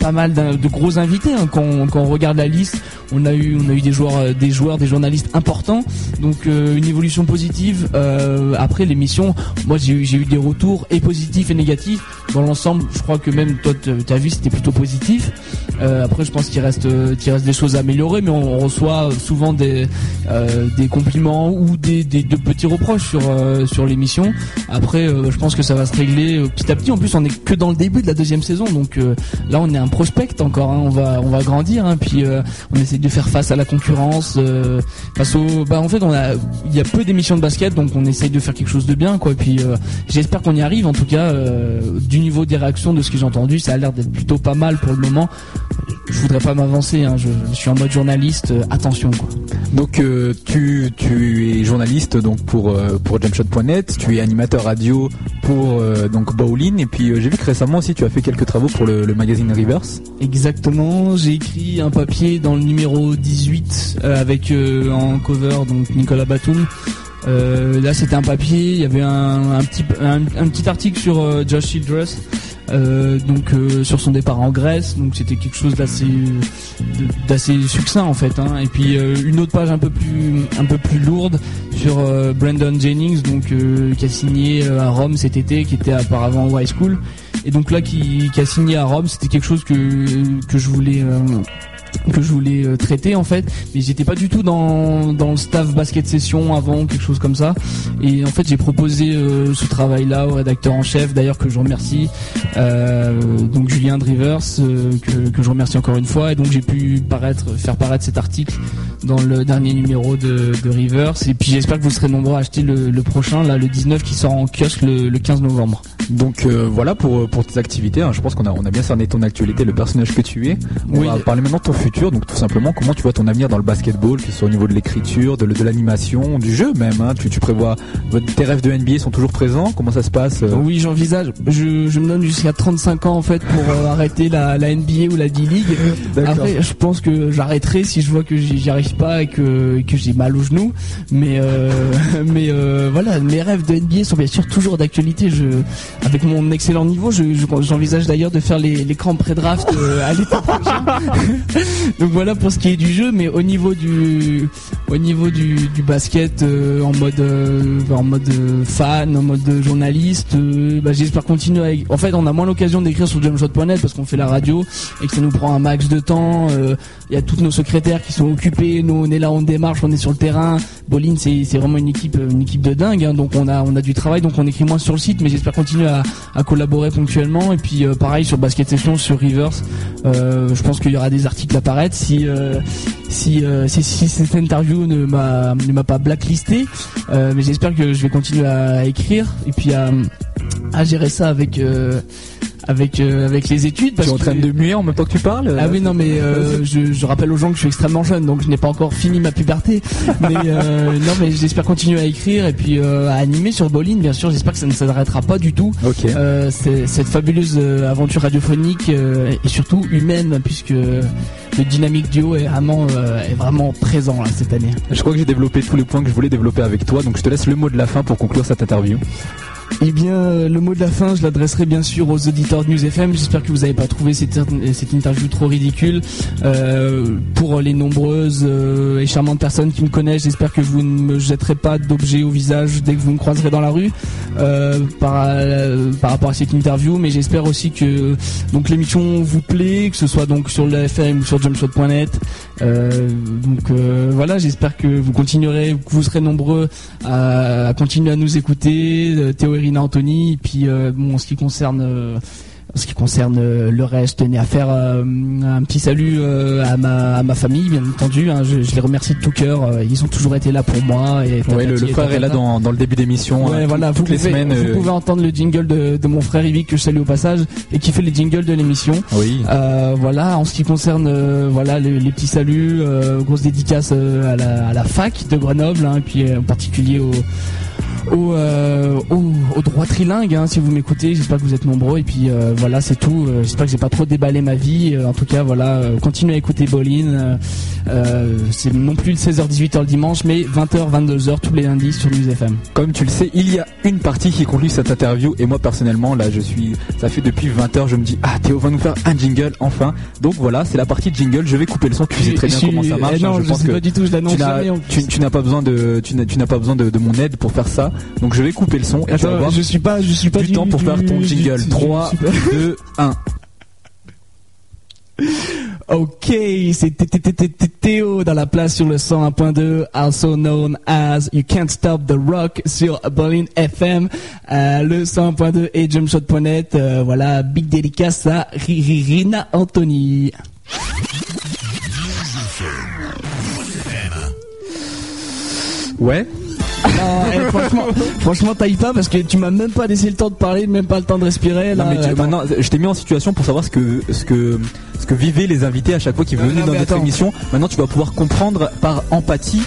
pas mal de gros invités, hein. Quand on regarde la liste, on a eu des joueurs, des journalistes importants, donc une évolution positive. Après l'émission, moi j'ai eu des retours et positifs et négatifs. Dans l'ensemble, je crois que même toi t'as vu, c'était plutôt positif. Après, je pense qu'il reste des choses à améliorer, mais on reçoit souvent des compliments ou des petits reproches sur l'émission. Après, je pense que ça va se régler petit à petit. En plus, on n'est que dans le début de la deuxième saison, donc là, on est un prospect encore. Hein. On va grandir. Hein. Puis, on essaie de faire face à la concurrence. En fait, il y a peu d'émissions de basket, donc on essaye de faire quelque chose de bien, quoi. Puis, j'espère qu'on y arrive. En tout cas, du niveau des réactions, de ce que j'ai entendu, ça a l'air d'être plutôt pas mal pour le moment. Je voudrais pas m'avancer, hein. Je suis en mode journaliste, attention quoi. Donc tu es journaliste donc pour Jumpshot.net, tu es animateur radio pour donc Bowling, et puis j'ai vu que récemment aussi tu as fait quelques travaux pour le magazine Reverse. Exactement, j'ai écrit un papier dans le numéro 18 avec en cover donc Nicolas Batum. Là c'était un papier, il y avait un petit article sur Josh Childress. Sur son départ en Grèce, donc c'était quelque chose d'assez succinct en fait, hein. Et puis une autre page un peu plus lourde sur Brandon Jennings, donc qui a signé à Rome cet été, qui était auparavant au high school, et donc là qui a signé à Rome, c'était quelque chose que je voulais traiter en fait, mais j'étais pas du tout dans le staff basket session avant, quelque chose comme ça, et en fait j'ai proposé ce travail là au rédacteur en chef d'ailleurs, que je remercie, donc Julien Drivers, que je remercie encore une fois, et donc j'ai pu faire paraître cet article dans le dernier numéro de Rivers, et puis j'espère que vous serez nombreux à acheter le prochain là, le 19, qui sort en kiosque le 15 novembre. Donc voilà pour tes activités, hein. Je pense qu'on a bien cerné ton actualité, le personnage que tu es. On va parler maintenant de ton futur, donc tout simplement comment tu vois ton avenir dans le basketball, que ce soit au niveau de l'écriture, de l'animation, du jeu même, hein. Tu prévois, tes rêves de NBA sont toujours présents, comment ça se passe? Oui, j'envisage, je me donne jusqu'à 35 ans en fait pour arrêter la NBA ou la D-League. Après je pense que j'arrêterai si je vois que j'y arrive pas et que j'ai mal aux genoux, mais voilà, mes rêves de NBA sont bien sûr toujours d'actualité. Avec mon excellent niveau, j'envisage d'ailleurs de faire les camps pré-draft à l'été prochain. Donc voilà pour ce qui est du jeu, mais au niveau du basket, en mode fan, en mode journaliste, j'espère continuer. En fait, on a moins l'occasion d'écrire sur Jumpshot.net parce qu'on fait la radio et que ça nous prend un max de temps. Il y a toutes nos secrétaires qui sont occupés. Nous, on est là, on démarche, on est sur le terrain. Bolin, c'est vraiment une équipe de dingue. Hein, donc on a du travail, donc on écrit moins sur le site, mais j'espère continuer à collaborer ponctuellement. Et puis pareil sur Basket Session, sur Rivers, je pense qu'il y aura des articles à paraître si cette interview ne m'a pas blacklisté, mais j'espère que je vais continuer à écrire et puis à gérer ça avec les études, parce que tu es en train de muer en même temps que tu parles. Ah oui, non, mais je rappelle aux gens que je suis extrêmement jeune, donc je n'ai pas encore fini ma puberté, mais non, mais j'espère continuer à écrire et puis à animer sur Bolin, bien sûr. J'espère que ça ne s'arrêtera pas du tout. Okay. C'est cette fabuleuse aventure radiophonique et surtout humaine, puisque le dynamique duo est vraiment présent là, cette année. Je crois que j'ai développé tous les points que je voulais développer avec toi, donc je te laisse le mot de la fin pour conclure cette interview. Eh bien, le mot de la fin, je l'adresserai bien sûr aux auditeurs de News FM. J'espère que vous n'avez pas trouvé cette interview trop ridicule. Pour les nombreuses et charmantes personnes qui me connaissent, j'espère que vous ne me jetterez pas d'objets au visage dès que vous me croiserez dans la rue par rapport à cette interview. Mais j'espère aussi que donc l'émission vous plaît, que ce soit donc sur le FM ou sur Jumpshot.net. Voilà, j'espère que vous continuerez, que vous serez nombreux à continuer à nous écouter. Théo, Anthony, et puis en ce qui concerne le reste, je tenais à faire un petit salut à ma famille, bien entendu, hein. Je les remercie de tout cœur, ils ont toujours été là pour moi. Et le frère est là dans le début d'émission, ouais, voilà, toutes les semaines. Vous pouvez entendre le jingle de mon frère Yvick, que je salue au passage, et qui fait les jingles de l'émission. Oui. Voilà, en ce qui concerne les petits saluts, grosse dédicace à la fac de Grenoble, hein, et puis en particulier au droit trilingue, hein, si vous m'écoutez, j'espère que vous êtes nombreux, et puis voilà, c'est tout. J'espère que j'ai pas trop déballé ma vie, en tout cas voilà, continuez à écouter Bolin, c'est non plus le 16h-18h le dimanche, mais 20h-22h tous les lundis sur News FM. Comme tu le sais, il y a une partie qui conclut cette interview, et moi personnellement là ça fait depuis 20h, je me dis Théo va nous faire un jingle enfin, donc voilà, c'est la partie jingle, je vais couper le son, tu sais très bien comment ça marche, non, je pense sais que pas du tout, je l'annonce jamais, tu n'as pas besoin de mon aide pour faire ça. Donc je vais couper le son et tu vas voir. Je suis pas du temps pour faire ton jingle. 3, 2, 1. Ok, c'est Théo dans la place sur le 101.2, also known as You Can't Stop the Rock sur Berlin FM, le 101.2 et Jumpshot.net. Voilà, big dédicace à Rina Anthony. Ouais. Non, hey, franchement taille pas parce que tu m'as même pas laissé le temps de parler, même pas le temps de respirer là. Non, mais maintenant je t'ai mis en situation pour savoir ce que vivaient les invités à chaque fois qu'ils venaient dans notre émission. Maintenant tu vas pouvoir comprendre par empathie,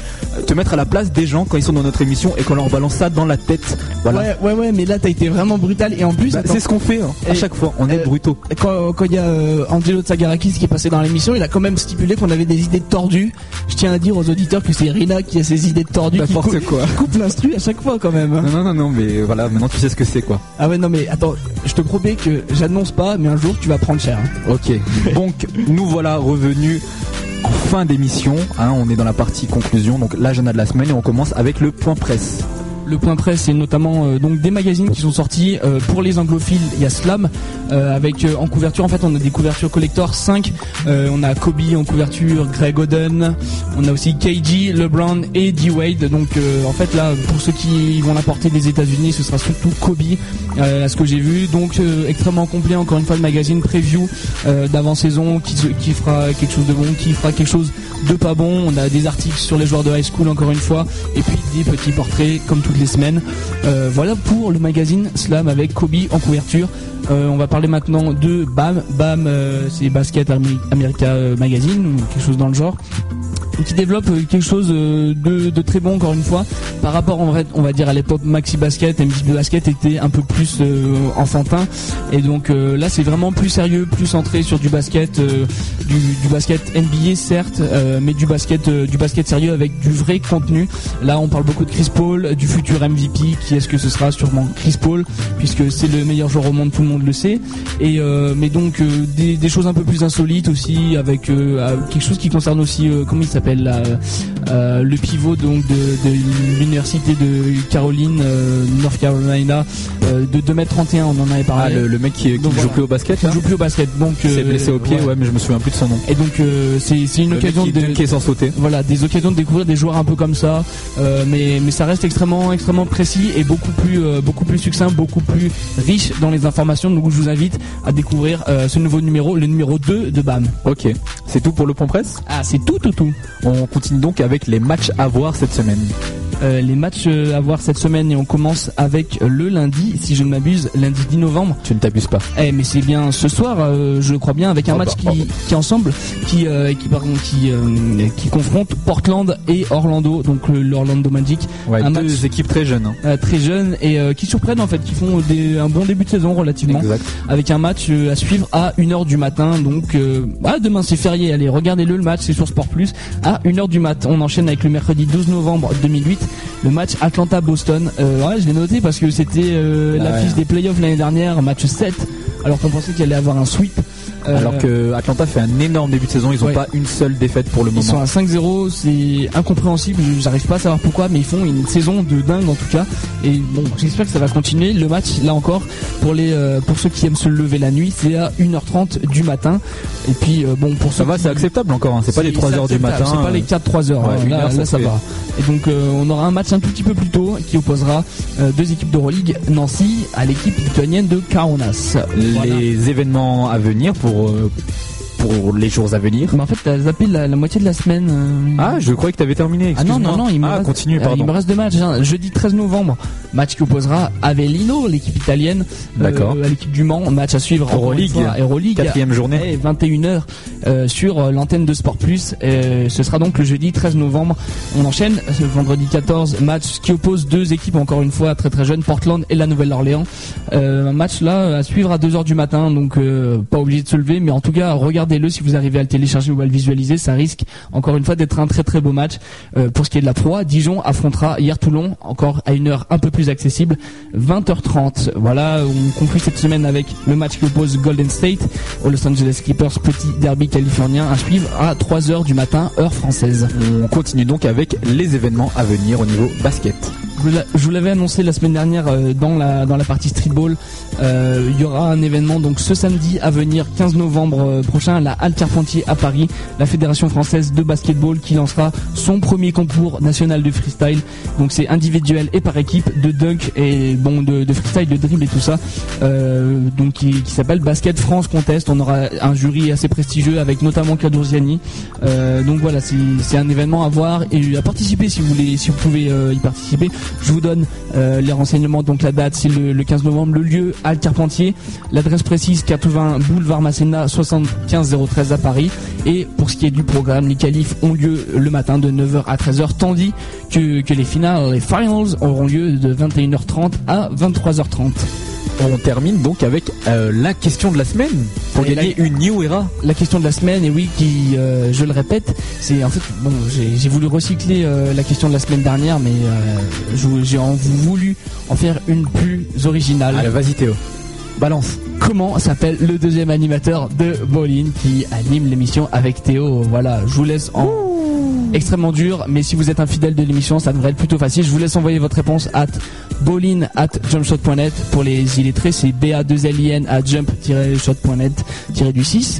te mettre à la place des gens quand ils sont dans notre émission et qu'on leur balance ça dans la tête. Voilà. Ouais, mais là t'as été vraiment brutal et en plus c'est ce qu'on fait hein, à chaque fois, on est brutaux. Quand il y a Angelo Tsagarakis qui est passé dans l'émission, il a quand même stipulé qu'on avait des idées tordues. Je tiens à dire aux auditeurs que c'est Rina qui a ses idées tordues. N'importe quoi. Coupe l'instru à chaque fois quand même. Non, mais voilà, maintenant tu sais ce que c'est quoi. Ah ouais, non mais attends, je te promets que j'annonce pas, mais un jour tu vas prendre cher. Hein. Ok, donc nous voilà revenus en fin d'émission, hein, on est dans la partie conclusion, donc l'agenda de la semaine et on commence avec le point presse. Le point presse, c'est notamment donc des magazines qui sont sortis. Pour les anglophiles, il y a Slam avec en couverture. En fait, on a des couvertures collector 5. On a Kobe en couverture, Greg Oden. On a aussi KG, LeBron et D-Wade. Donc, en fait, là, pour ceux qui vont l'apporter des États-Unis, ce sera surtout Kobe, à ce que j'ai vu. Donc, extrêmement complet. Encore une fois, le magazine preview d'avant-saison qui fera quelque chose de bon, qui fera quelque chose de pas bon. On a des articles sur les joueurs de high school, encore une fois, et puis des petits portraits comme tout les semaines. Voilà pour le magazine Slam avec Kobe en couverture. On va parler maintenant de BAM. BAM, c'est Basket America Magazine ou quelque chose dans le genre, qui développe quelque chose de très bon encore une fois par rapport en vrai, on va dire à l'époque Maxi Basket, MJB Basket était un peu plus enfantin et donc là c'est vraiment plus sérieux, plus centré sur du basket, du basket NBA certes, mais du basket sérieux avec du vrai contenu. Là on parle beaucoup de Chris Paul, du futur MVP, qui est-ce que ce sera, sûrement Chris Paul puisque c'est le meilleur joueur au monde, tout le monde le sait, et mais donc des choses un peu plus insolites aussi avec quelque chose qui concerne aussi comment il s'appelle le pivot donc de l'université de Caroline, North Carolina, de 2m31, on en avait parlé. Ah, le mec qui donc, joue voilà. Plus au basket. Hein. Joue plus au basket, donc c'est blessé au pied, ouais. Mais je me souviens plus de son nom. Et donc c'est une occasion qui est sans sauter. Voilà, des occasions de découvrir des joueurs un peu comme ça, mais ça reste extrêmement précis et beaucoup plus succinct, beaucoup plus riche dans les informations. Donc je vous invite à découvrir ce nouveau numéro, le numéro 2 de BAM. Ok, c'est tout pour le point presse. Ah, c'est tout. On continue donc avec les matchs à voir cette semaine. Les matchs à voir cette semaine et on commence avec le lundi, si je ne m'abuse, lundi 10 novembre. Tu ne t'abuses pas. Mais c'est bien ce soir, je crois bien, avec un match qui ensemble, qui confronte Portland et Orlando, donc l'Orlando Magic. Ouais, deux match, équipes très jeunes. Hein. Très jeunes et qui surprennent en fait, qui font un bon début de saison relativement. Exact. Avec un match à suivre à 1h du matin. Donc demain c'est férié, allez, regardez-le match, c'est sur Sport Plus à 1h du mat. On enchaîne avec le mercredi 12 novembre 2008. Le match Atlanta-Boston, je l'ai noté parce que c'était l'affiche des playoffs l'année dernière, match 7, alors qu'on pensait qu'il allait avoir un sweep. Alors que Atlanta fait un énorme début de saison, ils n'ont pas une seule défaite pour le moment. Ils sont à 5-0, c'est incompréhensible, j'arrive pas à savoir pourquoi, mais ils font une saison de dingue en tout cas. Et bon, j'espère que ça va continuer. Le match, là encore, pour ceux qui aiment se lever la nuit, c'est à 1h30 du matin. Et puis bon, pour ça va, c'est acceptable encore, hein. C'est pas les 3h du matin. C'est pas les 4-3h, ouais, là ça va. Et donc on aura un match un tout petit peu plus tôt qui opposera deux équipes d'Euroleague, Nancy à l'équipe lituanienne de Kaunas. Voilà. Les événements à venir pour les jours à venir. Mais en fait, t'as zappé la moitié de la semaine. Ah, je croyais que t'avais terminé. Excuse-moi. Ah non, il me reste, continue, pardon. Il me reste deux matchs. Hein. Jeudi 13 novembre, match qui opposera Avellino, l'équipe italienne, à l'équipe du Mans. Match à suivre Euroleague. 4e journée. 21h sur l'antenne de Sport Plus. Ce sera donc le jeudi 13 novembre. On enchaîne ce vendredi 14, match qui oppose deux équipes, encore une fois, très très jeunes, Portland et la Nouvelle-Orléans. Un match là à suivre à 2h du matin, donc pas obligé de se lever, mais en tout cas, regardez-le si vous arrivez à le télécharger ou à le visualiser, ça risque encore une fois d'être un très très beau match. Pour ce qui est de la Pro A, Dijon affrontera hier Toulon, encore à une heure un peu plus accessible, 20h30. Voilà, on conclut cette semaine avec le match qui oppose Golden State aux Los Angeles Clippers, petit derby californien à suivre à 3h du matin, heure française. On continue donc avec les événements à venir au niveau basket. Je vous l'avais annoncé la semaine dernière dans la partie streetball. Il y aura un événement donc ce samedi à venir, 15 novembre prochain, à la Halle Carpentier à Paris. La Fédération française de basketball qui lancera son premier concours national de freestyle. Donc c'est individuel et par équipe, de dunk et bon de freestyle, de dribble et tout ça. Donc qui s'appelle Basket France Contest. On aura un jury assez prestigieux avec notamment Cadorziani. Donc voilà, c'est un événement à voir et à participer si vous voulez, si vous pouvez y participer. Je vous donne les renseignements, donc la date c'est le 15 novembre, le lieu Halle Carpentier, l'adresse précise 80 boulevard Masséna 75 013 à Paris. Et pour ce qui est du programme, les qualifs ont lieu le matin de 9h à 13h, tandis que les finals auront lieu de 21h30 à 23h30. On termine donc avec la question de la semaine pour gagner une New Era. La question de la semaine, et oui, qui, je le répète, c'est en fait bon, j'ai voulu recycler la question de la semaine dernière, mais j'ai voulu en faire une plus originale. Allez, vas-y Théo. Balance. Comment s'appelle le deuxième animateur de Bowling qui anime l'émission avec Théo? Voilà, je vous laisse en... Ouh. Extrêmement dur, mais si vous êtes un fidèle de l'émission, ça devrait être plutôt facile. Je vous laisse envoyer votre réponse à bowlin@jumpshot.net. Pour les illettrés, c'est ba2lin@jump-shot.net-6.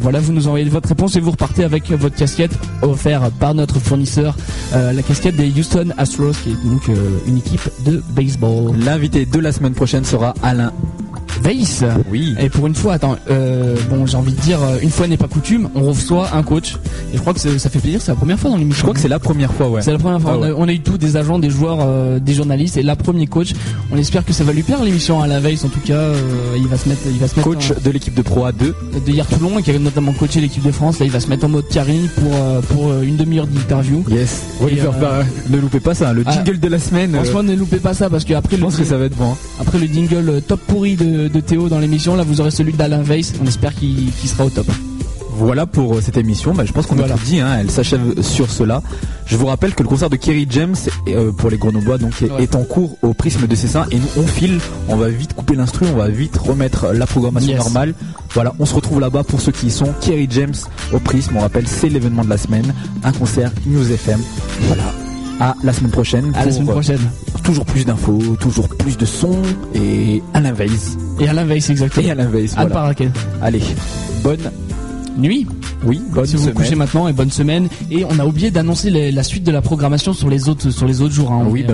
Voilà, vous nous envoyez votre réponse et vous repartez avec votre casquette offerte par notre fournisseur, la casquette des Houston Astros, qui est donc une équipe de baseball. L'invité de la semaine prochaine sera Alain Weiss. Oui. Et pour une fois, j'ai envie de dire, une fois n'est pas coutume, on reçoit un coach. Et je crois que ça fait plaisir, c'est la première fois dans l'émission. Je crois que c'est la première fois, ouais. C'est la première fois. Ah ouais. On a eu tous des agents, des joueurs, des journalistes, et la première coach. On espère que ça va lui plaire l'émission à la Weiss. En tout cas, il va se mettre. Coach de l'équipe de Pro A2 de hier Toulon, et qui a notamment coaché l'équipe de France. Là, il va se mettre en mode Karine pour une demi-heure d'interview. Yes. Oliver, ne loupez pas ça. Le jingle de la semaine. Franchement, ne loupez pas ça parce que après, je pense que ça va être bon. Après le jingle top pourri de Théo dans l'émission, là vous aurez celui d'Alain Weiss. On espère qu'il sera au top. Voilà pour cette émission. Je pense qu'on a tout dit, hein. Elle s'achève sur cela. Je vous rappelle que le concert de Kerry James pour les Grenoblois donc est en cours au Prisme de Cessin, et nous on file, on va vite couper l'instru, on va vite remettre la programmation normale. Voilà, on se retrouve là-bas pour ceux qui y sont. Kerry James au Prisme, on rappelle, c'est l'événement de la semaine, un concert News FM. Voilà. À la semaine prochaine. À la semaine prochaine. Toujours plus d'infos, toujours plus de sons et Alain Weiss. Et Alain Weiss, exactement. Et Alain Weiss. Voilà. Allez, bonne nuit. Oui, bonne semaine. Si vous couchez maintenant, et bonne semaine. Et on a oublié d'annoncer la suite de la programmation sur les autres jours. Hein. Oui,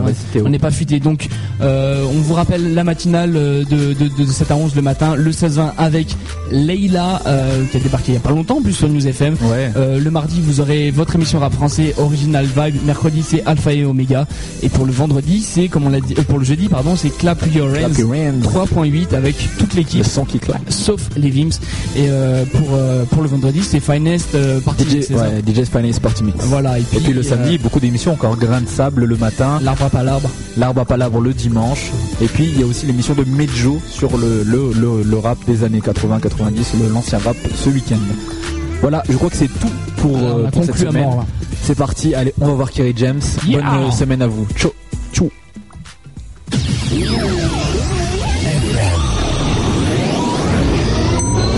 on n'est pas futé. Donc, on vous rappelle la matinale de 7 à 11 le matin, le 16-20 avec Leïla, qui a débarqué il n'y a pas longtemps en plus sur News FM. Ouais. Le mardi, vous aurez votre émission rap français Original Vibe. Mercredi, c'est Alpha et Omega. Et pour le vendredi, c'est, comme on l'a dit, pour le jeudi, pardon, c'est Clap Your Hands 3.8 avec toute l'équipe. Le son qui claque. Sauf les Vims. Et pour le vendredi, c'est Finest Party Mix. Ouais, DJ's Finest Party Mix. Voilà, et puis le samedi, beaucoup d'émissions encore. Grain de sable le matin. L'arbre à palabre. L'arbre à palabre le dimanche. Et puis il y a aussi l'émission de Medjo sur le rap des années 80-90, l'ancien rap ce week-end. Voilà, je crois que c'est tout pour cette semaine. Mort, c'est parti, allez, on va voir Kerry James. Yeah. Bonne semaine à vous. Ciao. Ciao.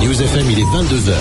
News FM, il est 22h.